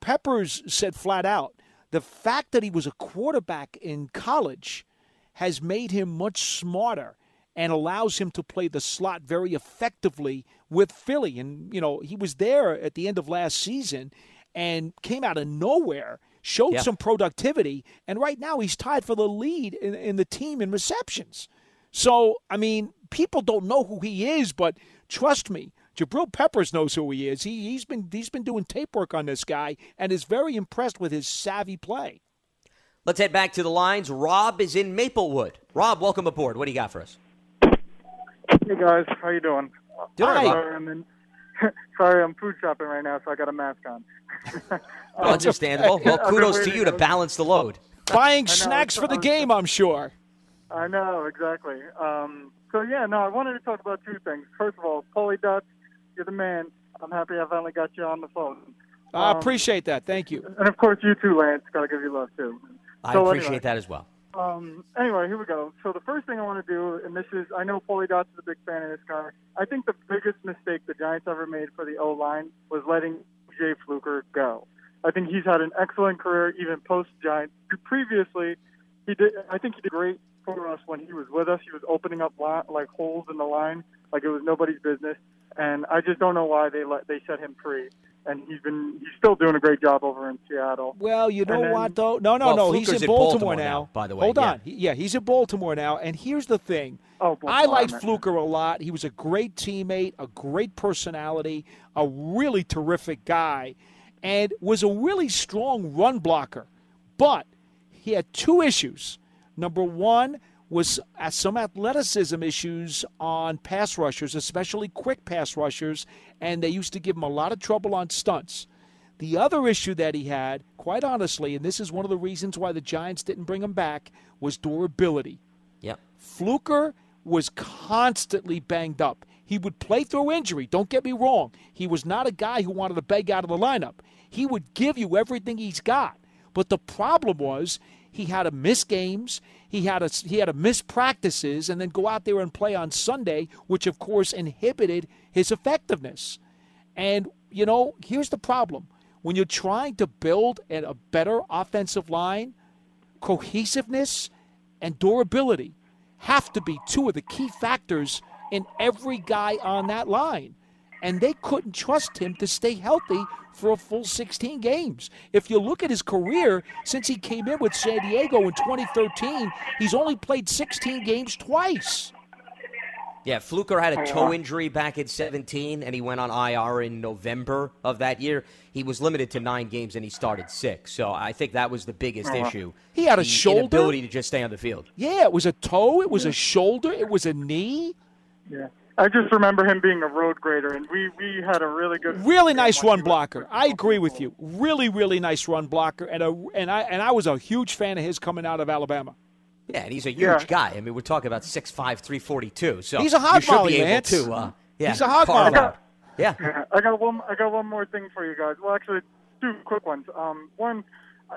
Peppers said flat out, the fact that he was a quarterback in college has made him much smarter and allows him to play the slot very effectively with Philly. And, you know, he was there at the end of last season and came out of nowhere, showed yeah. some productivity, and right now he's tied for the lead in, in the team in receptions. So, I mean, people don't know who he is, but trust me, Jabril Peppers knows who he is. He, he's been he's been doing tape work on this guy and is very impressed with his savvy play. Let's head back to the lines. Rob is in Maplewood. Rob, welcome aboard. What do you got for us? Hey, guys. How you doing? Doing right. Sorry, I'm in, sorry, I'm food shopping right now, so I got a mask on. um, Understandable. Well, kudos to you to balance the load. Buying know, snacks for the game, I'm sure. I know, exactly. Um, so, yeah, no, I wanted to talk about two things. First of all, Paulie Dutz, you're the man. I'm happy I finally got you on the phone. Um, I appreciate that. Thank you. And, of course, you too, Lance. Got to give you love, too. I so appreciate anyway. that as well. Um, anyway, here we go. So the first thing I want to do, and this is, I know Paulie Dotz is a big fan of this guy. I think the biggest mistake the Giants ever made for the O-line was letting Jay Fluker go. I think he's had an excellent career, even post-Giants. Previously, he did. I think he did great for us when he was with us. He was opening up lot, like holes in the line, like it was nobody's business. And I just don't know why they let they set him free. And he's been he's still doing a great job over in Seattle. Well, you know then, what, though? No, no, well, no. He's in, in Baltimore, Baltimore now. now. By the way, hold yeah. on. He, yeah, he's in Baltimore now. And here's the thing: oh, I liked man. Fluker a lot. He was a great teammate, a great personality, a really terrific guy, and was a really strong run blocker. But he had two issues. Number one was some athleticism issues on pass rushers, especially quick pass rushers, and they used to give him a lot of trouble on stunts. The other issue that he had, quite honestly, and this is one of the reasons why the Giants didn't bring him back, was durability. Yep. Fluker was constantly banged up. He would play through injury. Don't get me wrong. He was not a guy who wanted to beg out of the lineup. He would give you everything he's got. But the problem was he had to miss games. He had a, he had to miss practices and then go out there and play on Sunday, which, of course, inhibited his effectiveness. And, you know, here's the problem. When you're trying to build an, a better offensive line, cohesiveness and durability have to be two of the key factors in every guy on that line. And they couldn't trust him to stay healthy for a full sixteen games. If you look at his career, since he came in with San Diego in twenty thirteen, he's only played sixteen games twice. Yeah, Fluker had a toe injury back in seventeen, and he went on I R in November of that year. He was limited to nine games, and he started six. So I think that was the biggest uh-huh. issue. He had a the shoulder. The inability to just stay on the field. Yeah, it was a toe. It was yeah. a shoulder. It was a knee. Yeah. I just remember him being a road grader, and we, we had a really good, really nice run blocker. I agree with you. Really, really nice run blocker, and a and I and I was a huge fan of his coming out of Alabama. Yeah, and he's a huge yeah. guy. I mean, we're talking about six five, three forty-two. So he's a hog molly, man. To, uh, yeah, he's a hog molly. Yeah. yeah. I got one. I got one more thing for you guys. Well, actually, two quick ones. Um, one.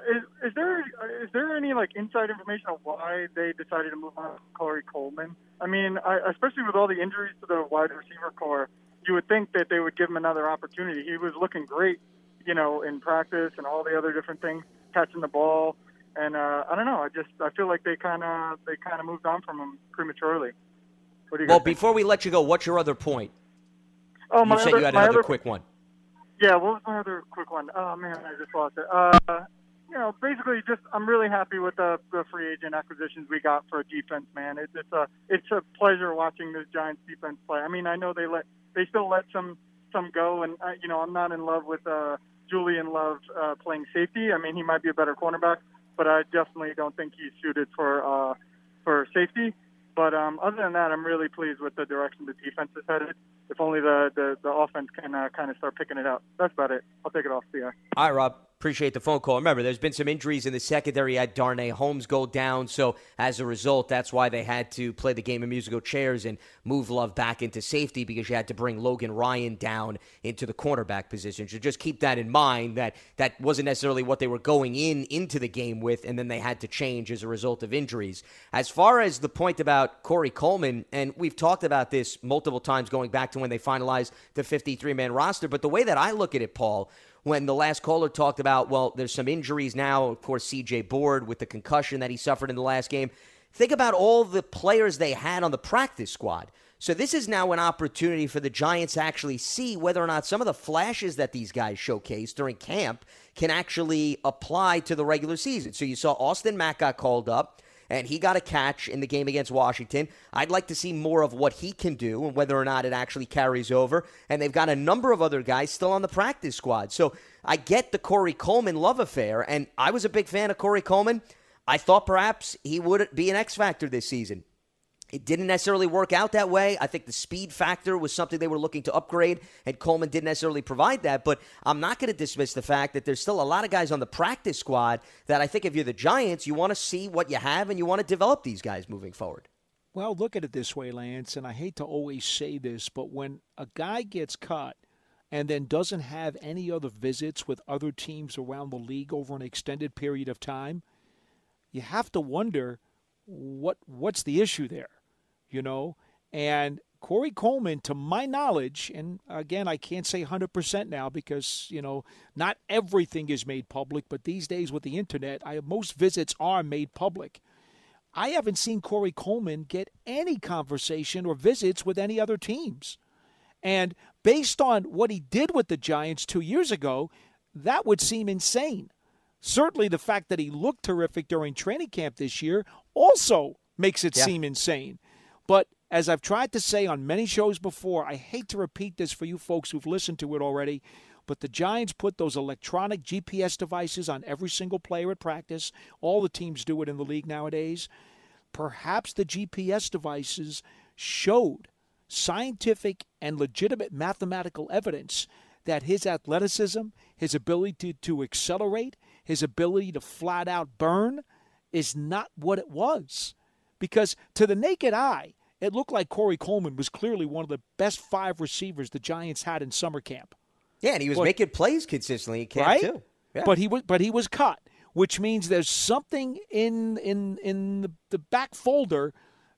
Is, is there is there any, like, inside information on why they decided to move on to Corey Coleman? I mean, I, especially with all the injuries to the wide receiver core, you would think that they would give him another opportunity. He was looking great, you know, in practice and all the other different things, catching the ball. And uh, I don't know. I just I feel like they kind of they kind of moved on from him prematurely. What do you guys well, think? Before we let you go, what's your other point? Oh, my you said other, you had another other, quick one. Yeah, what was my other quick one? Oh, man, I just lost it. Uh... You know, basically, just I'm really happy with the, the free agent acquisitions we got for a defense, man. It, it's a it's a pleasure watching this Giants defense play. I mean, I know they let they still let some some go, and I, you know, I'm not in love with uh, Julian Love uh, playing safety. I mean, he might be a better cornerback, but I definitely don't think he's suited for uh, for safety. But um, other than that, I'm really pleased with the direction the defense is headed. If only the the, the offense can uh, kind of start picking it up. That's about it. I'll take it off. See ya. All right, Rob. Appreciate the phone call. Remember, there's been some injuries in the secondary. Had Darnay Holmes go down, so as a result, that's why they had to play the game of musical chairs and move Love back into safety, because you had to bring Logan Ryan down into the cornerback position. So just keep that in mind, that that wasn't necessarily what they were going in into the game with, and then they had to change as a result of injuries. As far as the point about Corey Coleman, and we've talked about this multiple times going back to when they finalized the fifty-three man roster, but the way that I look at it, Paul, when the last caller talked about, well, there's some injuries now, of course, C J Board with the concussion that he suffered in the last game. Think about all the players they had on the practice squad. So this is now an opportunity for the Giants to actually see whether or not some of the flashes that these guys showcase during camp can actually apply to the regular season. So you saw Austin Mack got called up, and he got a catch in the game against Washington. I'd like to see more of what he can do and whether or not it actually carries over. And they've got a number of other guys still on the practice squad. So I get the Corey Coleman love affair, and I was a big fan of Corey Coleman. I thought perhaps he would be an X factor this season. It didn't necessarily work out that way. I think the speed factor was something they were looking to upgrade, and Coleman didn't necessarily provide that. But I'm not going to dismiss the fact that there's still a lot of guys on the practice squad that I think if you're the Giants, you want to see what you have and you want to develop these guys moving forward. Well, look at it this way, Lance, and I hate to always say this, but when a guy gets cut and then doesn't have any other visits with other teams around the league over an extended period of time, you have to wonder what what's the issue there. You know, and Corey Coleman, to my knowledge, and again, I can't say one hundred percent now because, you know, not everything is made public, but these days with the internet, I, most visits are made public. I haven't seen Corey Coleman get any conversation or visits with any other teams. And based on what he did with the Giants two years ago, that would seem insane. Certainly the fact that he looked terrific during training camp this year also makes it yeah. seem insane. But as I've tried to say on many shows before, I hate to repeat this for you folks who've listened to it already, but the Giants put those electronic G P S devices on every single player at practice. All the teams do it in the league nowadays. Perhaps the G P S devices showed scientific and legitimate mathematical evidence that his athleticism, his ability to accelerate, his ability to flat out burn is not what it was. Because to the naked eye, it looked like Corey Coleman was clearly one of the best five receivers the Giants had in summer camp. Yeah, and he was but, making plays consistently in camp, right? too. Yeah. But he was but he was cut, which means there's something in in in the, the back folder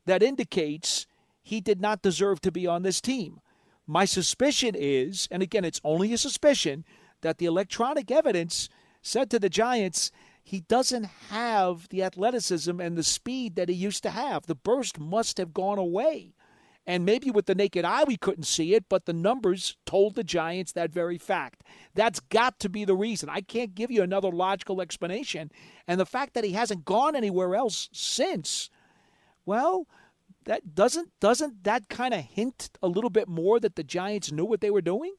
that indicates he did not deserve to be on this team. My suspicion is, and again, it's only a suspicion, that the electronic evidence said to the Giants, he doesn't have the athleticism and the speed that he used to have. The burst must have gone away. And maybe with the naked eye we couldn't see it, but the numbers told the Giants that very fact. That's got to be the reason. I can't give you another logical explanation. And the fact that he hasn't gone anywhere else since, well, that doesn't doesn't that kind of hint a little bit more that the Giants knew what they were doing?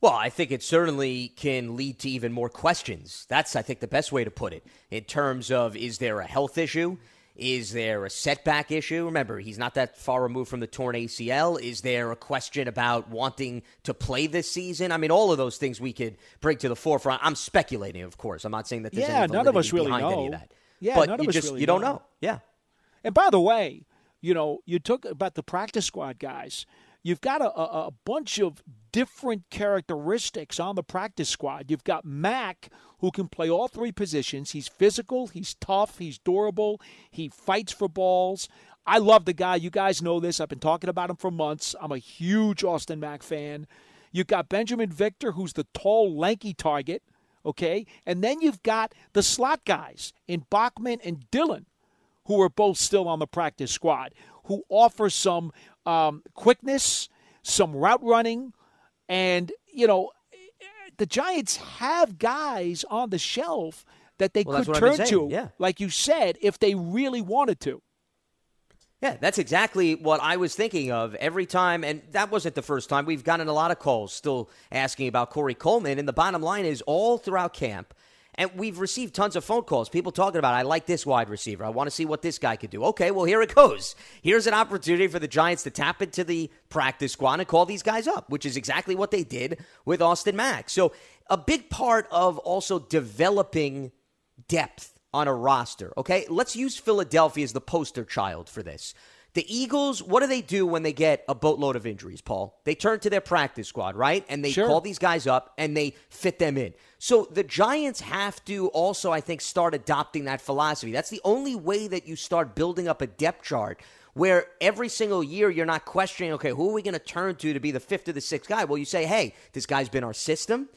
Well, I think it certainly can lead to even more questions. That's, I think, the best way to put it in terms of, is there a health issue? Is there a setback issue? Remember, he's not that far removed from the torn A C L. Is there a question about wanting to play this season? I mean, all of those things we could bring to the forefront. I'm speculating, of course. I'm not saying that there's yeah, any none of us really behind know. Any of that. Yeah, but none you of us just really you don't know. know. Yeah. And by the way, you know, you talk about the practice squad guys. You've got a, a, a bunch of different characteristics on the practice squad. You've got Mack, who can play all three positions. He's physical, he's tough, he's durable, he fights for balls. I love the guy. You guys know this. I've been talking about him for months. I'm a huge Austin Mack fan. You've got Benjamin Victor, who's the tall, lanky target, okay? And then you've got the slot guys in Bachman and Dillon, who are both still on the practice squad, who offer some um, quickness, some route running, and, you know, the Giants have guys on the shelf that they well, could turn to, yeah. like you said, if they really wanted to. Yeah, that's exactly what I was thinking of every time, and that wasn't the first time. We've gotten a lot of calls still asking about Corey Coleman, and the bottom line is all throughout camp, and we've received tons of phone calls, people talking about, I like this wide receiver. I want to see what this guy could do. Okay, well, here it goes. Here's an opportunity for the Giants to tap into the practice squad and call these guys up, which is exactly what they did with Austin Mack. So a big part of also developing depth on a roster, okay? Let's use Philadelphia as the poster child for this. The Eagles, what do they do when they get a boatload of injuries, Paul? They turn to their practice squad, right? And they sure. call these guys up, and they fit them in. So the Giants have to also, I think, start adopting that philosophy. That's the only way that you start building up a depth chart where every single year you're not questioning, okay, who are we going to turn to to be the fifth or the sixth guy? Well, you say, hey, this guy's been our system.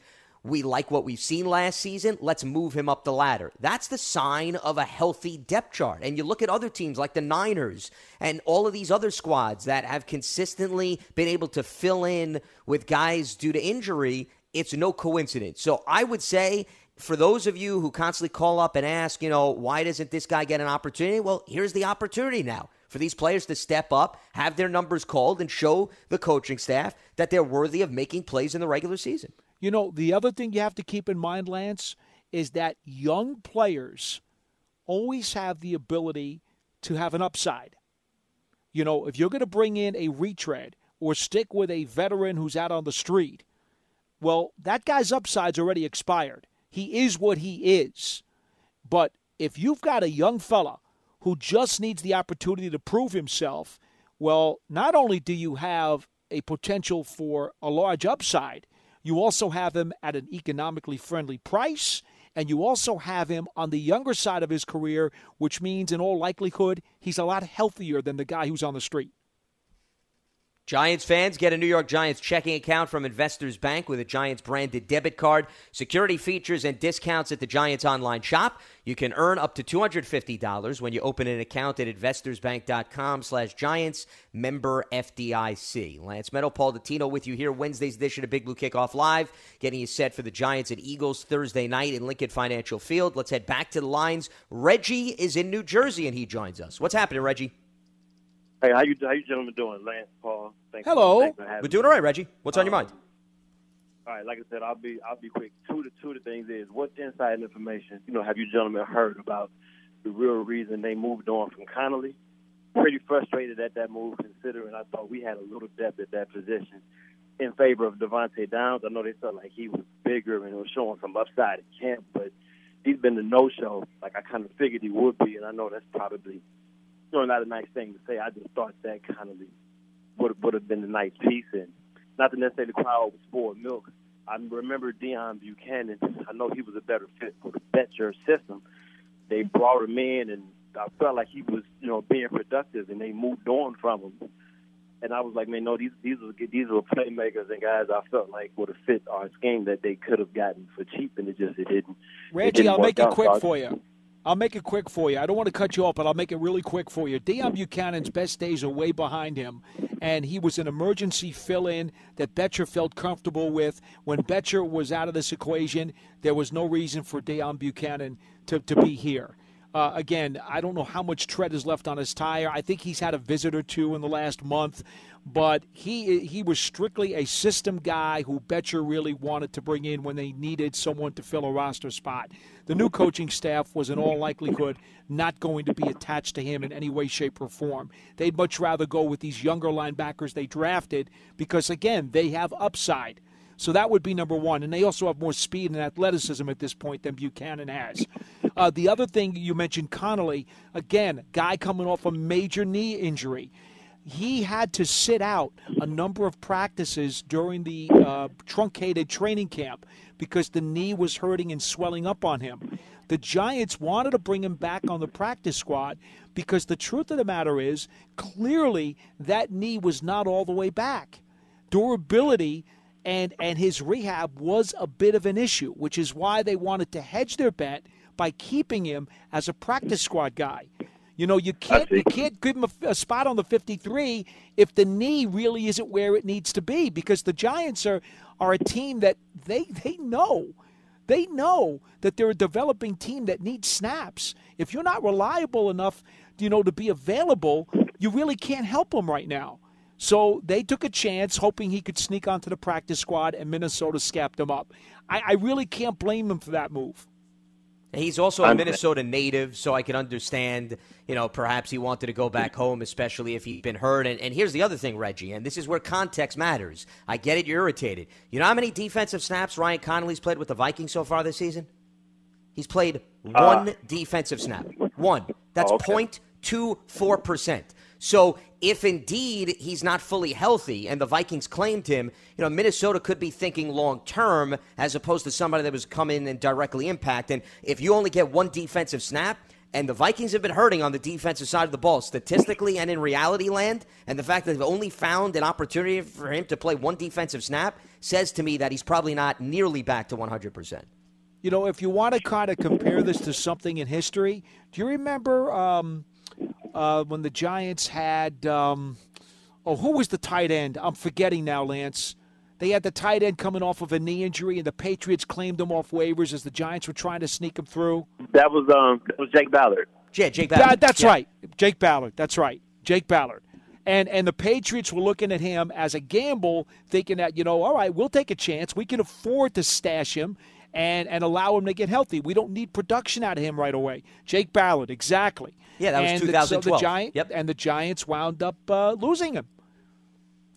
We like what we've seen last season. Let's move him up the ladder. That's the sign of a healthy depth chart. And you look at other teams like the Niners and all of these other squads that have consistently been able to fill in with guys due to injury. It's no coincidence. So I would say for those of you who constantly call up and ask, you know, why doesn't this guy get an opportunity? Well, here's the opportunity now for these players to step up, have their numbers called, and show the coaching staff that they're worthy of making plays in the regular season. You know, the other thing you have to keep in mind, Lance, is that young players always have the ability to have an upside. You know, if you're going to bring in a retread or stick with a veteran who's out on the street, well, that guy's upside's already expired. He is what he is. But if you've got a young fella who just needs the opportunity to prove himself, well, not only do you have a potential for a large upside, you also have him at an economically friendly price, and you also have him on the younger side of his career, which means in all likelihood he's a lot healthier than the guy who's on the street. Giants fans, get a New York Giants checking account from Investors Bank with a Giants-branded debit card, security features, and discounts at the Giants online shop. You can earn up to two hundred fifty dollars when you open an account at investorsbank.com slash Giants, member F D I C. Lance Meadow, Paul Dottino with you here Wednesday's edition of Big Blue Kickoff Live, getting you set for the Giants and Eagles Thursday night in Lincoln Financial Field. Let's head back to the lines. Reggie is in New Jersey, and he joins us. What's happening, Reggie? Hey, how you, how you gentlemen doing, Lance, Paul? Thanks Hello. For, thanks for We're doing all right, Reggie. What's um, on your mind? All right, like I said, I'll be I'll be quick. Two to two of the things is, what inside information, you know, have you gentlemen heard about the real reason they moved on from Connelly? Pretty frustrated at that move, considering I thought we had a little depth at that position in favor of Devontae Downs. I know they felt like he was bigger and was showing some upside at camp, but he's been the no-show like I kind of figured he would be, and I know that's probably – you know, not a nice thing to say. I just thought that kind of would would have been a nice piece, and not to necessarily cry over spoiled milk. I remember Deion Buchanan. I know he was a better fit for the Betcher system. They brought him in, and I felt like he was, you know, being productive, and they moved on from him. And I was like, man, no, these these were these were playmakers and guys I felt like would have fit our scheme that they could have gotten for cheap, and it just it didn't. Reggie, it didn't I'll make it quick so for you. I'll make it quick for you. I don't want to cut you off, but I'll make it really quick for you. Deion Buchanan's best days are way behind him, and he was an emergency fill-in that Betcher felt comfortable with. When Betcher was out of this equation, there was no reason for Deion Buchanan to, to be here. Uh, again, I don't know how much tread is left on his tire. I think he's had a visit or two in the last month, but he he was strictly a system guy who Betcher really wanted to bring in when they needed someone to fill a roster spot. The new coaching staff was in all likelihood not going to be attached to him in any way, shape, or form. They'd much rather go with these younger linebackers they drafted because, again, they have upside. So that would be number one. And they also have more speed and athleticism at this point than Buchanan has. Uh, the other thing you mentioned, Connelly, again, guy coming off a major knee injury. He had to sit out a number of practices during the uh, truncated training camp because the knee was hurting and swelling up on him. The Giants wanted to bring him back on the practice squad because the truth of the matter is, clearly, that knee was not all the way back. Durability And and his rehab was a bit of an issue, which is why they wanted to hedge their bet by keeping him as a practice squad guy. You know, you can't you can't give him a, a spot on the fifty-three if the knee really isn't where it needs to be, because the Giants are are a team that they they know. They know that they're a developing team that needs snaps. If you're not reliable enough, you know, to be available, you really can't help them right now. So they took a chance, hoping he could sneak onto the practice squad, and Minnesota scapped him up. I, I really can't blame him for that move. He's also a Minnesota native, so I can understand, you know, perhaps he wanted to go back home, especially if he'd been hurt. And, and here's the other thing, Reggie, and this is where context matters. I get it, you're irritated. You know how many defensive snaps Ryan Connelly's played with the Vikings so far this season? He's played one uh, defensive snap. One. That's okay. zero point two four percent. So if indeed he's not fully healthy and the Vikings claimed him, you know, Minnesota could be thinking long term as opposed to somebody that was come in and directly impact. And if you only get one defensive snap, and the Vikings have been hurting on the defensive side of the ball statistically and in reality land, and the fact that they've only found an opportunity for him to play one defensive snap says to me that he's probably not nearly back to one hundred percent. You know, if you want to kind of compare this to something in history, do you remember um – Uh, when the Giants had, um, oh, who was the tight end? I'm forgetting now, Lance. They had the tight end coming off of a knee injury, and the Patriots claimed him off waivers as the Giants were trying to sneak him through. That was um, that was Jake Ballard. Yeah, Jake Ballard. That, that's yeah. right. Jake Ballard. That's right. Jake Ballard. And and the Patriots were looking at him as a gamble, thinking that, you know, all right, we'll take a chance. We can afford to stash him and, and allow him to get healthy. We don't need production out of him right away. Jake Ballard, exactly. Yeah, that was and twenty twelve. The, so the Giant, yep. And the Giants wound up uh, losing him.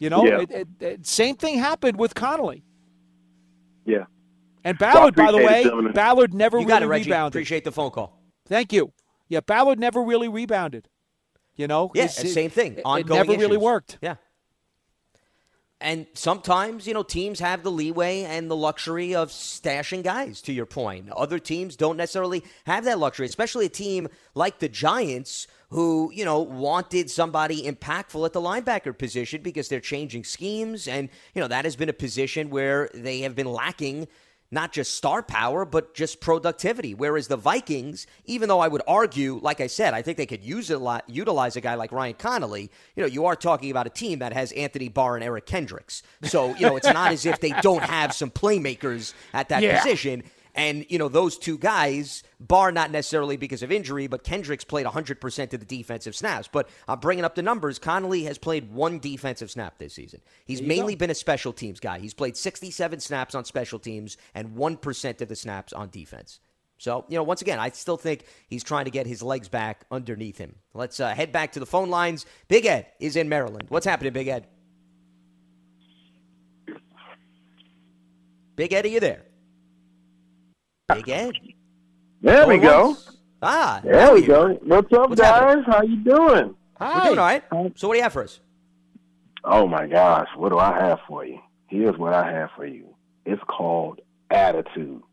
You know, yeah. it, it, it, same thing happened with Connelly. Yeah. And Ballard, well, by the way, it, Ballard never you really got it, Reggie. Rebounded. Appreciate the phone call. Thank you. Yeah, Ballard never really rebounded. You know? Yeah, it, same thing. Ongoing It never issues. Really worked. Yeah. And sometimes, you know, teams have the leeway and the luxury of stashing guys, to your point. Other teams don't necessarily have that luxury, especially a team like the Giants who, you know, wanted somebody impactful at the linebacker position because they're changing schemes. And, you know, that has been a position where they have been lacking not just star power, but just productivity. Whereas the Vikings, even though I would argue, like I said, I think they could use a lot, utilize a guy like Ryan Connelly, you know, you are talking about a team that has Anthony Barr and Eric Kendricks. So, you know, it's not as if they don't have some playmakers at that yeah. position. And, you know, those two guys, Barr not necessarily because of injury, but Kendricks played one hundred percent of the defensive snaps. But I'm bringing up the numbers. Connelly has played one defensive snap this season. He's mainly go. been a special teams guy. He's played sixty-seven snaps on special teams and one percent of the snaps on defense. So, you know, once again, I still think he's trying to get his legs back underneath him. Let's uh, head back to the phone lines. Big Ed is in Maryland. What's happening, Big Ed? Big Ed, are you there? Big Ed. There we go. Ah, there we go. What's up, guys? How you doing? Hi. We're doing all right. So what do you have for us? Oh, my gosh. What do I have for you? Here's what I have for you. It's called attitude.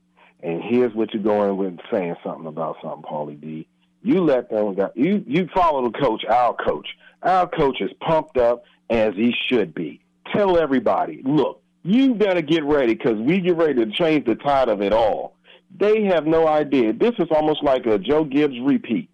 And here's what you're going with saying something about something, Paulie D. You let them go. You, you follow the coach, our coach. Our coach is pumped up as he should be. Tell everybody, look, you better get ready because we get ready to change the tide of it all. They have no idea. This is almost like a Joe Gibbs repeat.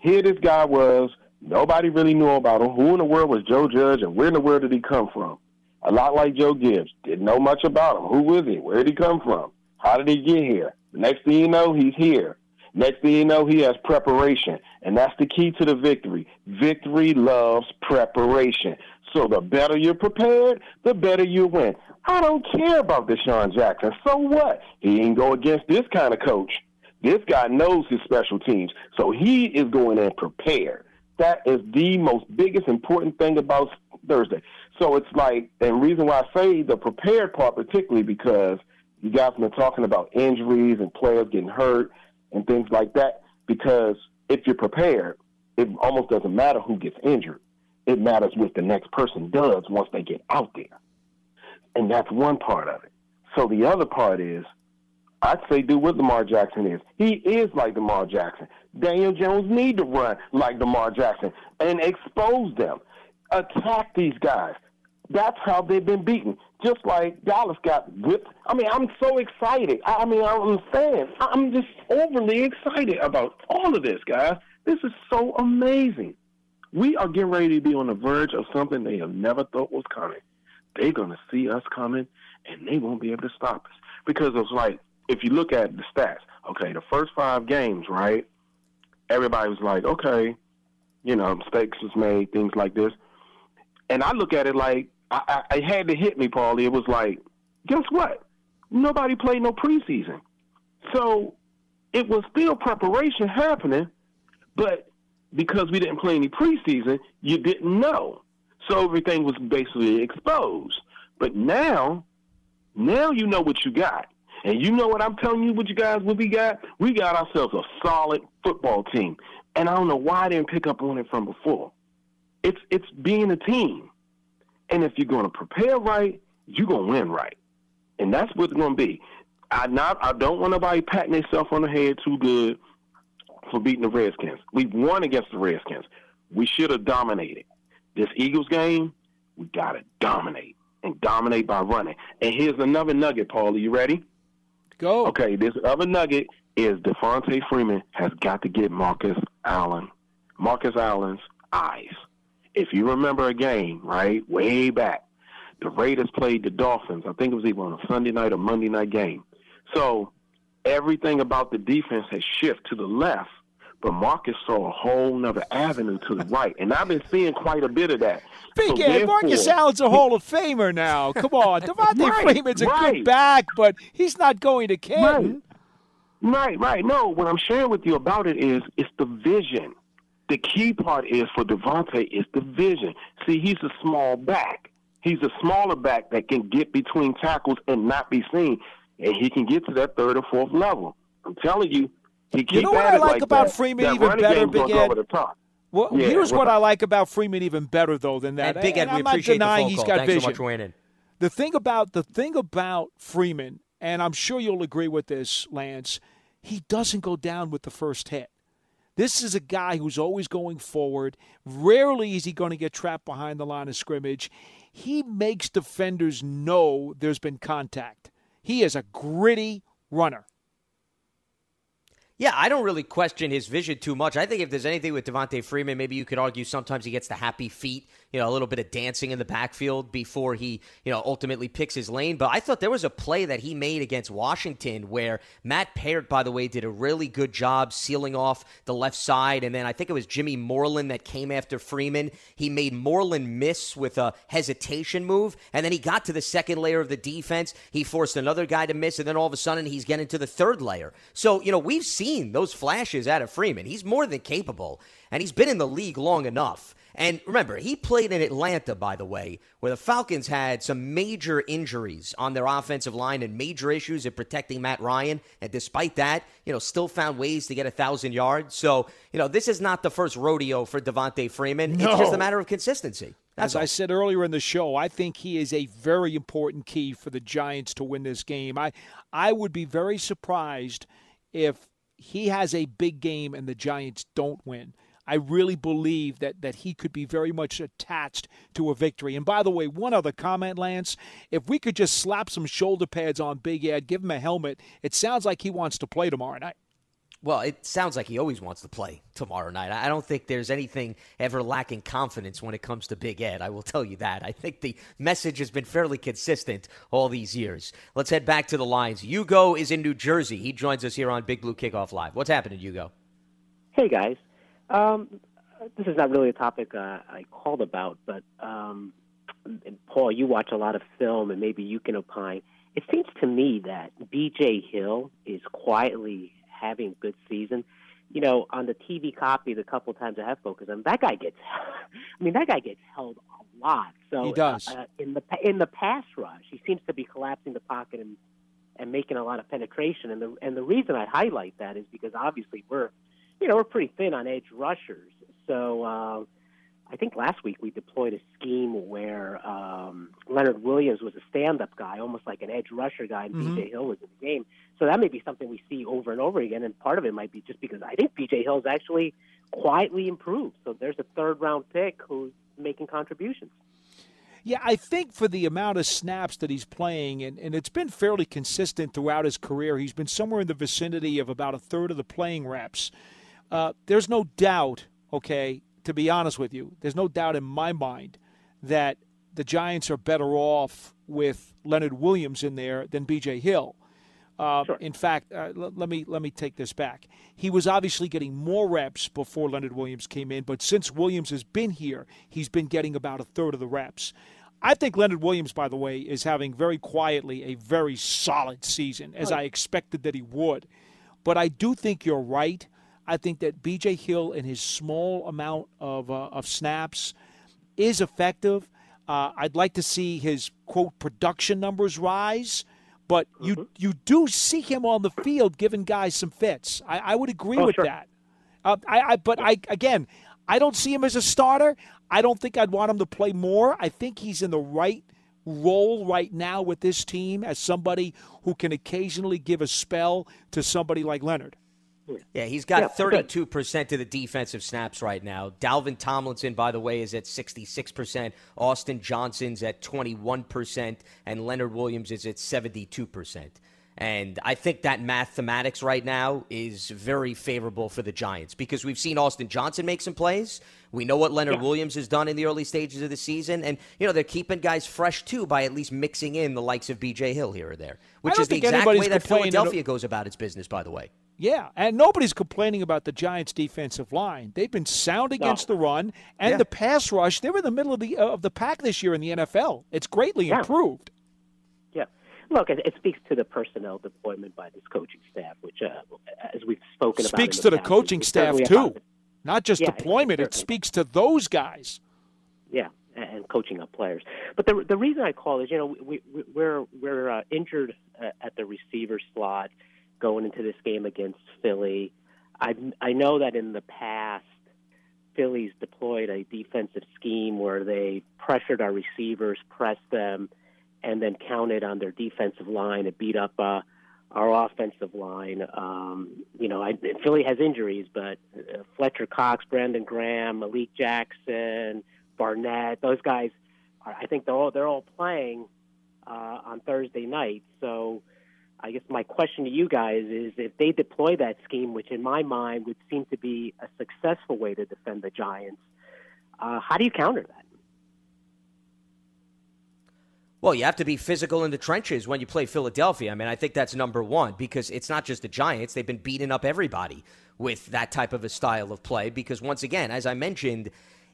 Here this guy was. Nobody really knew about him. Who in the world was Joe Judge, and where in the world did he come from? A lot like Joe Gibbs. Didn't know much about him. Who was he? Where did he come from? How did he get here? The next thing you know, he's here. Next thing you know, he has preparation, and that's the key to the victory. Victory loves preparation. So the better you're prepared, the better you win. I don't care about Deshaun Jackson. So what? He ain't go against this kind of coach. This guy knows his special teams, so he is going in prepared. That is the most biggest important thing about Thursday. So it's like, and reason why I say the prepared part particularly because you guys have been talking about injuries and players getting hurt and things like that, because if you're prepared, it almost doesn't matter who gets injured. It matters what the next person does once they get out there. And that's one part of it. So the other part is, I'd say do what Lamar Jackson is. He is like Lamar Jackson. Daniel Jones need to run like Lamar Jackson and expose them. Attack these guys. That's how they've been beaten. Just like Dallas got whipped. I mean, I'm so excited. I mean, I'm saying, I'm just overly excited about all of this, guys. This is so amazing. We are getting ready to be on the verge of something they have never thought was coming. They're going to see us coming, and they won't be able to stop us. Because it's like, if you look at the stats, okay, the first five games, right, everybody was like, okay, you know, mistakes was made, things like this. And I look at it like, I, I, it had to hit me, Paulie. It was like, guess what? Nobody played no preseason. So it was still preparation happening, but because we didn't play any preseason, you didn't know. So everything was basically exposed. But now, now you know what you got. And you know what I'm telling you, what you guys, what we got? We got ourselves a solid football team. And I don't know why I didn't pick up on it from before. It's it's being a team. And if you're going to prepare right, you're going to win right. And that's what it's going to be. I not I don't want nobody patting themselves on the head too good for beating the Redskins. We won against the Redskins. We should have dominated. This Eagles game, we got to dominate and dominate by running. And here's another nugget, Paul. Are you ready? Go. Okay, this other nugget is Devontae Freeman has got to get Marcus Allen, Marcus Allen's eyes. If you remember a game, right, way back, the Raiders played the Dolphins. I think it was either on a Sunday night or Monday night game. So everything about the defense has shifted to the left, but Marcus saw a whole nother avenue to the right, and I've been seeing quite a bit of that. Big so Marcus Allen's a Hall of Famer now. Come on. Devontae right, Freeman's a right. good back, but he's not going to Canton. Right. right, right. No, what I'm sharing with you about it is it's the vision. The key part is for Devontae is the vision. See, he's a small back. He's a smaller back that can get between tackles and not be seen, and he can get to that third or fourth level. I'm telling you, You know what I like, like about that, Freeman that even better, Big Ed? Well, yeah, here's what I like about Freeman even better, though, than that. And Big Ed, and we I'm appreciate not denying the phone call. He's got Thanks vision. So much for winning. The thing about the thing about Freeman, and I'm sure you'll agree with this, Lance, he doesn't go down with the first hit. This is a guy who's always going forward. Rarely is he going to get trapped behind the line of scrimmage. He makes defenders know there's been contact. He is a gritty runner. Yeah, I don't really question his vision too much. I think if there's anything with Devontae Freeman, maybe you could argue sometimes he gets the happy feet, you know, a little bit of dancing in the backfield before he, you know, ultimately picks his lane. But I thought there was a play that he made against Washington where Matt Paird, by the way, did a really good job sealing off the left side. And then I think it was Jimmy Moreland that came after Freeman. He made Moreland miss with a hesitation move. And then he got to the second layer of the defense. He forced another guy to miss. And then all of a sudden he's getting to the third layer. So, you know, we've seen those flashes out of Freeman. He's more than capable, and he's been in the league long enough. And remember, he played in Atlanta, by the way, where the Falcons had some major injuries on their offensive line and major issues in protecting Matt Ryan. And despite that, you know, still found ways to get one thousand yards. So, you know, this is not the first rodeo for Devontae Freeman. No. It's just a matter of consistency. That's As all. I said earlier in the show, I think he is a very important key for the Giants to win this game. I, I would be very surprised if he has a big game and the Giants don't win. I really believe that that he could be very much attached to a victory. And by the way, one other comment, Lance, if we could just slap some shoulder pads on Big Ed, give him a helmet, it sounds like he wants to play tomorrow night. Well, it sounds like he always wants to play tomorrow night. I don't think there's anything ever lacking confidence when it comes to Big Ed. I will tell you that. I think the message has been fairly consistent all these years. Let's head back to the lines. Hugo is in New Jersey. He joins us here on Big Blue Kickoff Live. What's happening, Hugo? Hey, guys. Um, this is not really a topic uh, I called about, but um, Paul, you watch a lot of film, and maybe you can opine. It seems to me that B J. Hill is quietly having a good season. You know, on the T V copy, the couple times I have focused on, that guy gets, I mean, that guy gets held a lot. So he does. Uh, in the in the pass rush, he seems to be collapsing the pocket and and making a lot of penetration. And the and the reason I highlight that is because obviously we're, you know, we're pretty thin on edge rushers. So uh, I think last week we deployed a scheme where um, Leonard Williams was a stand-up guy, almost like an edge rusher guy, and mm-hmm. B J. Hill was in the game. So that may be something we see over and over again, and part of it might be just because I think B J. Hill's actually quietly improved. So there's a third-round pick who's making contributions. Yeah, I think for the amount of snaps that he's playing, and, and it's been fairly consistent throughout his career, he's been somewhere in the vicinity of about a third of the playing reps. Uh, there's no doubt, okay, to be honest with you, there's no doubt in my mind that the Giants are better off with Leonard Williams in there than B J. Hill. Uh, sure. In fact, uh, l- let me let me take this back. He was obviously getting more reps before Leonard Williams came in, but since Williams has been here, he's been getting about a third of the reps. I think Leonard Williams, by the way, is having very quietly a very solid season, as right. I expected that he would. But I do think you're right. I think that B J. Hill and his small amount of uh, of snaps is effective. Uh, I'd like to see his, quote, production numbers rise. But mm-hmm. you you do see him on the field giving guys some fits. I, I would agree oh, with sure. that. Uh, I, I But, I again, I don't see him as a starter. I don't think I'd want him to play more. I think he's in the right role right now with this team as somebody who can occasionally give a spell to somebody like Leonard. Yeah, he's got yeah, thirty-two percent of the defensive snaps right now. Dalvin Tomlinson, by the way, is at sixty-six percent. Austin Johnson's at twenty-one percent. And Leonard Williams is at seventy-two percent. And I think that mathematics right now is very favorable for the Giants because we've seen Austin Johnson make some plays. We know what Leonard yeah. Williams has done in the early stages of the season. And, you know, they're keeping guys fresh, too, by at least mixing in the likes of B J. Hill here or there, which is the exact way that Philadelphia goes about its business, by the way. Yeah, and nobody's complaining about the Giants' defensive line. They've been sound against no. the run and yeah. the pass rush. They were in the middle of the of the pack this year in the N F L. It's greatly yeah. improved. Yeah, look, it, it speaks to the personnel deployment by this coaching staff, which, uh, as we've spoken about, speaks to the coaching staff too, not just deployment. It speaks to those guys. Yeah, and coaching up players. But the the reason I call is, you know, we, we we're we're uh, injured uh, at the receiver slot going into this game against Philly. I, I know that in the past, Philly's deployed a defensive scheme where they pressured our receivers, pressed them, and then counted on their defensive line to beat up uh, our offensive line. Um, you know, I, Philly has injuries, but uh, Fletcher Cox, Brandon Graham, Malik Jackson, Barnett, those guys, are, I think they're all, they're all playing uh, on Thursday night. So I guess my question to you guys is if they deploy that scheme, which in my mind would seem to be a successful way to defend the Giants, uh, how do you counter that? Well, you have to be physical in the trenches when you play Philadelphia. I mean, I think that's number one because it's not just the Giants. They've been beating up everybody with that type of a style of play because, once again, as I mentioned,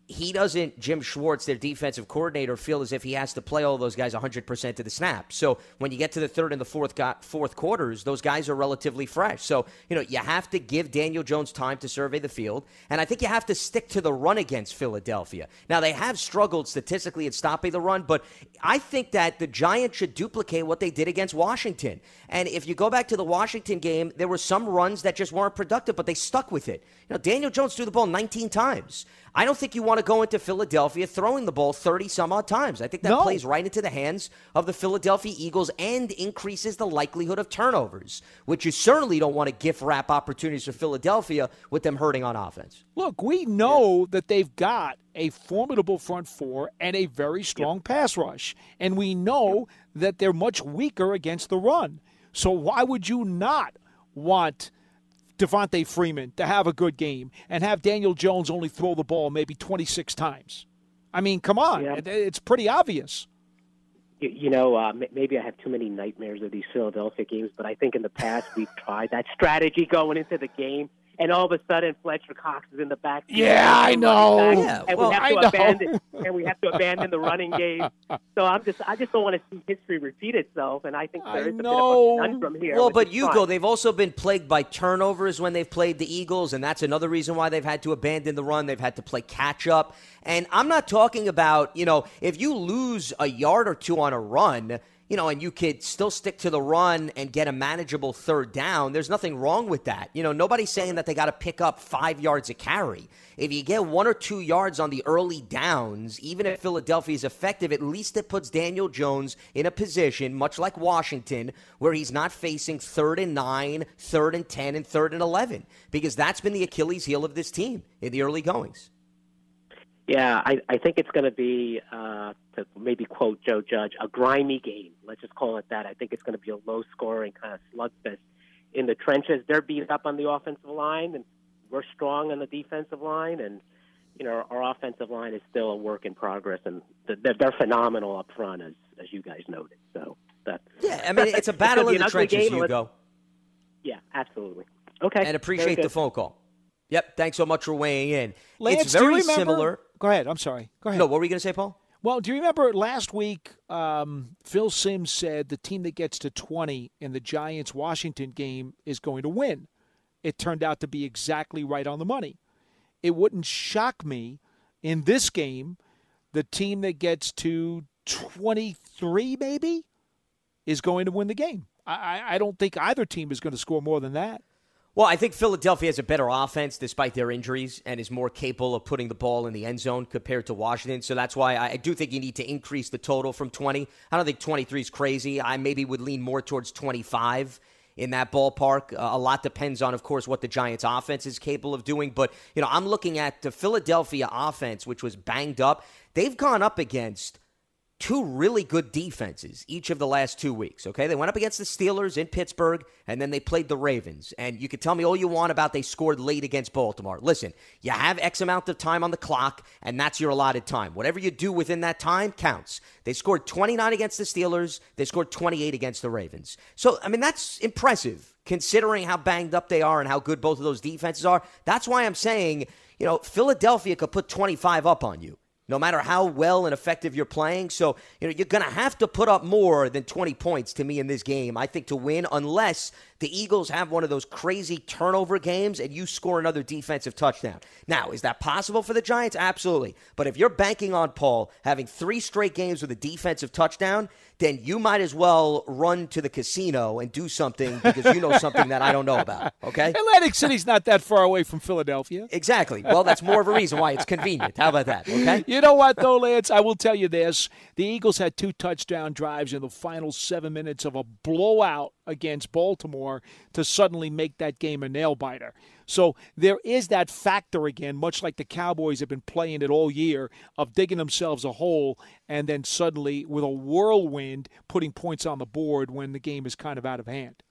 he doesn't, Jim Schwartz, their defensive coordinator, feel as if he has to play all those guys one hundred percent of the snap. So when you get to the third and the fourth fourth quarters, those guys are relatively fresh. So, you know, you have to give Daniel Jones time to survey the field, and I think you have to stick to the run against Philadelphia. Now, they have struggled statistically at stopping the run, but I think that the Giants should duplicate what they did against Washington. And if you go back to the Washington game, there were some runs that just weren't productive, but they stuck with it. You know, Daniel Jones threw the ball nineteen times. I don't think you want to go into Philadelphia throwing the ball thirty-some-odd times. I think that no. plays right into the hands of the Philadelphia Eagles and increases the likelihood of turnovers, which you certainly don't want to gift wrap opportunities for Philadelphia with them hurting on offense. Look, we know yeah. that they've got a formidable front four and a very strong yeah. pass rush, and we know yeah. that they're much weaker against the run. So why would you not want Devontae Freeman to have a good game and have Daniel Jones only throw the ball maybe twenty-six times. I mean, come on. Yeah. It's pretty obvious. You know, uh, maybe I have too many nightmares of these Philadelphia games, but I think in the past we've tried that strategy going into the game, and all of a sudden Fletcher Cox is in the back. Yeah, I know. Yeah, and, well, we have to I know. Abandon, and we have to abandon the running game. So I'm just, I just don't want to see history repeat itself, and I think there I is know. a bit of a conundrum here. Well, but Hugo, fun. They've also been plagued by turnovers when they've played the Eagles, and that's another reason why they've had to abandon the run. They've had to play catch-up. And I'm not talking about, you know, if you lose a yard or two on a run, you know, and you could still stick to the run and get a manageable third down, there's nothing wrong with that. You know, nobody's saying that they got to pick up five yards a carry. If you get one or two yards on the early downs, even if Philadelphia is effective, at least it puts Daniel Jones in a position, much like Washington, where he's not facing third and nine, third and ten, and third and eleven, because that's been the Achilles heel of this team in the early goings. Yeah, I, I think it's going to be, uh, to maybe quote Joe Judge, a grimy game. Let's just call it that. I think it's going to be a low-scoring kind of slugfest in the trenches. They're beat up on the offensive line, and we're strong on the defensive line. And, you know, our, our offensive line is still a work in progress, and they're, they're phenomenal up front, as as you guys noted. So that's, yeah, I mean, it's a battle it's in the trenches, game, Hugo. Yeah, absolutely. Okay. And appreciate the phone call. Yep, thanks so much for weighing in. Lance, it's very similar. Go ahead. I'm sorry. Go ahead. No, what were you going to say, Paul? Well, do you remember last week um, Phil Simms said the team that gets to twenty in the Giants-Washington game is going to win? It turned out to be exactly right on the money. It wouldn't shock me in this game, the team that gets to twenty-three maybe is going to win the game. I, I don't think either team is going to score more than that. Well, I think Philadelphia has a better offense despite their injuries and is more capable of putting the ball in the end zone compared to Washington. So that's why I do think you need to increase the total from twenty. I don't think twenty-three is crazy. I maybe would lean more towards twenty-five in that ballpark. Uh, a lot depends on, of course, what the Giants' offense is capable of doing. But, you know, I'm looking at the Philadelphia offense, which was banged up. They've gone up against two really good defenses each of the last two weeks, okay? They went up against the Steelers in Pittsburgh, and then they played the Ravens. And you could tell me all you want about they scored late against Baltimore. Listen, you have X amount of time on the clock, and that's your allotted time. Whatever you do within that time counts. They scored twenty-nine against the Steelers. They scored twenty-eight against the Ravens. So, I mean, that's impressive considering how banged up they are and how good both of those defenses are. That's why I'm saying, you know, Philadelphia could put twenty-five up on you, no matter how well and effective you're playing. So, you know, you're going to have to put up more than twenty points to me in this game, I think, to win, unless the Eagles have one of those crazy turnover games and you score another defensive touchdown. Now, is that possible for the Giants? Absolutely. But if you're banking on, Paul, having three straight games with a defensive touchdown, then you might as well run to the casino and do something, because you know something that I don't know about, okay? Atlantic City's not that far away from Philadelphia. Exactly. Well, that's more of a reason why it's convenient. How about that, okay? You know what, though, Lance? I will tell you this. The Eagles had two touchdown drives in the final seven minutes of a blowout against Baltimore to suddenly make that game a nail-biter. So there is that factor again, much like the Cowboys have been playing it all year, of digging themselves a hole and then suddenly, with a whirlwind, putting points on the board when the game is kind of out of hand.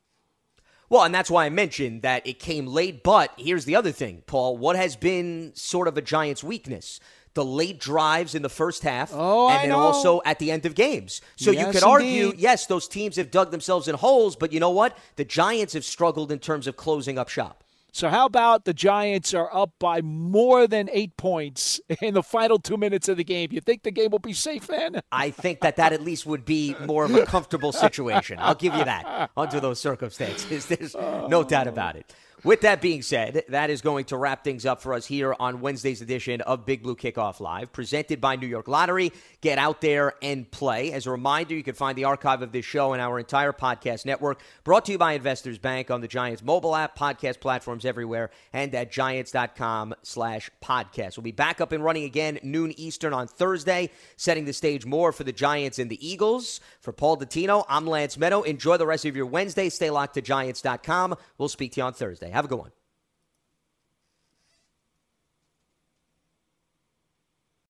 Well, and that's why I mentioned that it came late. But here's the other thing, Paul. What has been sort of a Giants' weakness? The late drives in the first half, oh, and I then know. also at the end of games. So yes, you could indeed. argue, yes, those teams have dug themselves in holes, but you know what? The Giants have struggled in terms of closing up shop. So how about the Giants are up by more than eight points in the final two minutes of the game? You think the game will be safe then? I think that that at least would be more of a comfortable situation. I'll give you that under those circumstances. There's no doubt about it. With that being said, that is going to wrap things up for us here on Wednesday's edition of Big Blue Kickoff Live, presented by New York Lottery. Get out there and play. As a reminder, you can find the archive of this show and our entire podcast network, brought to you by Investors Bank, on the Giants mobile app, podcast platforms everywhere, and at Giants.com slash podcast. We'll be back up and running again noon Eastern on Thursday, setting the stage more for the Giants and the Eagles. For Paul Dottino, I'm Lance Meadow. Enjoy the rest of your Wednesday. Stay locked to Giants dot com. We'll speak to you on Thursday. Have a good one.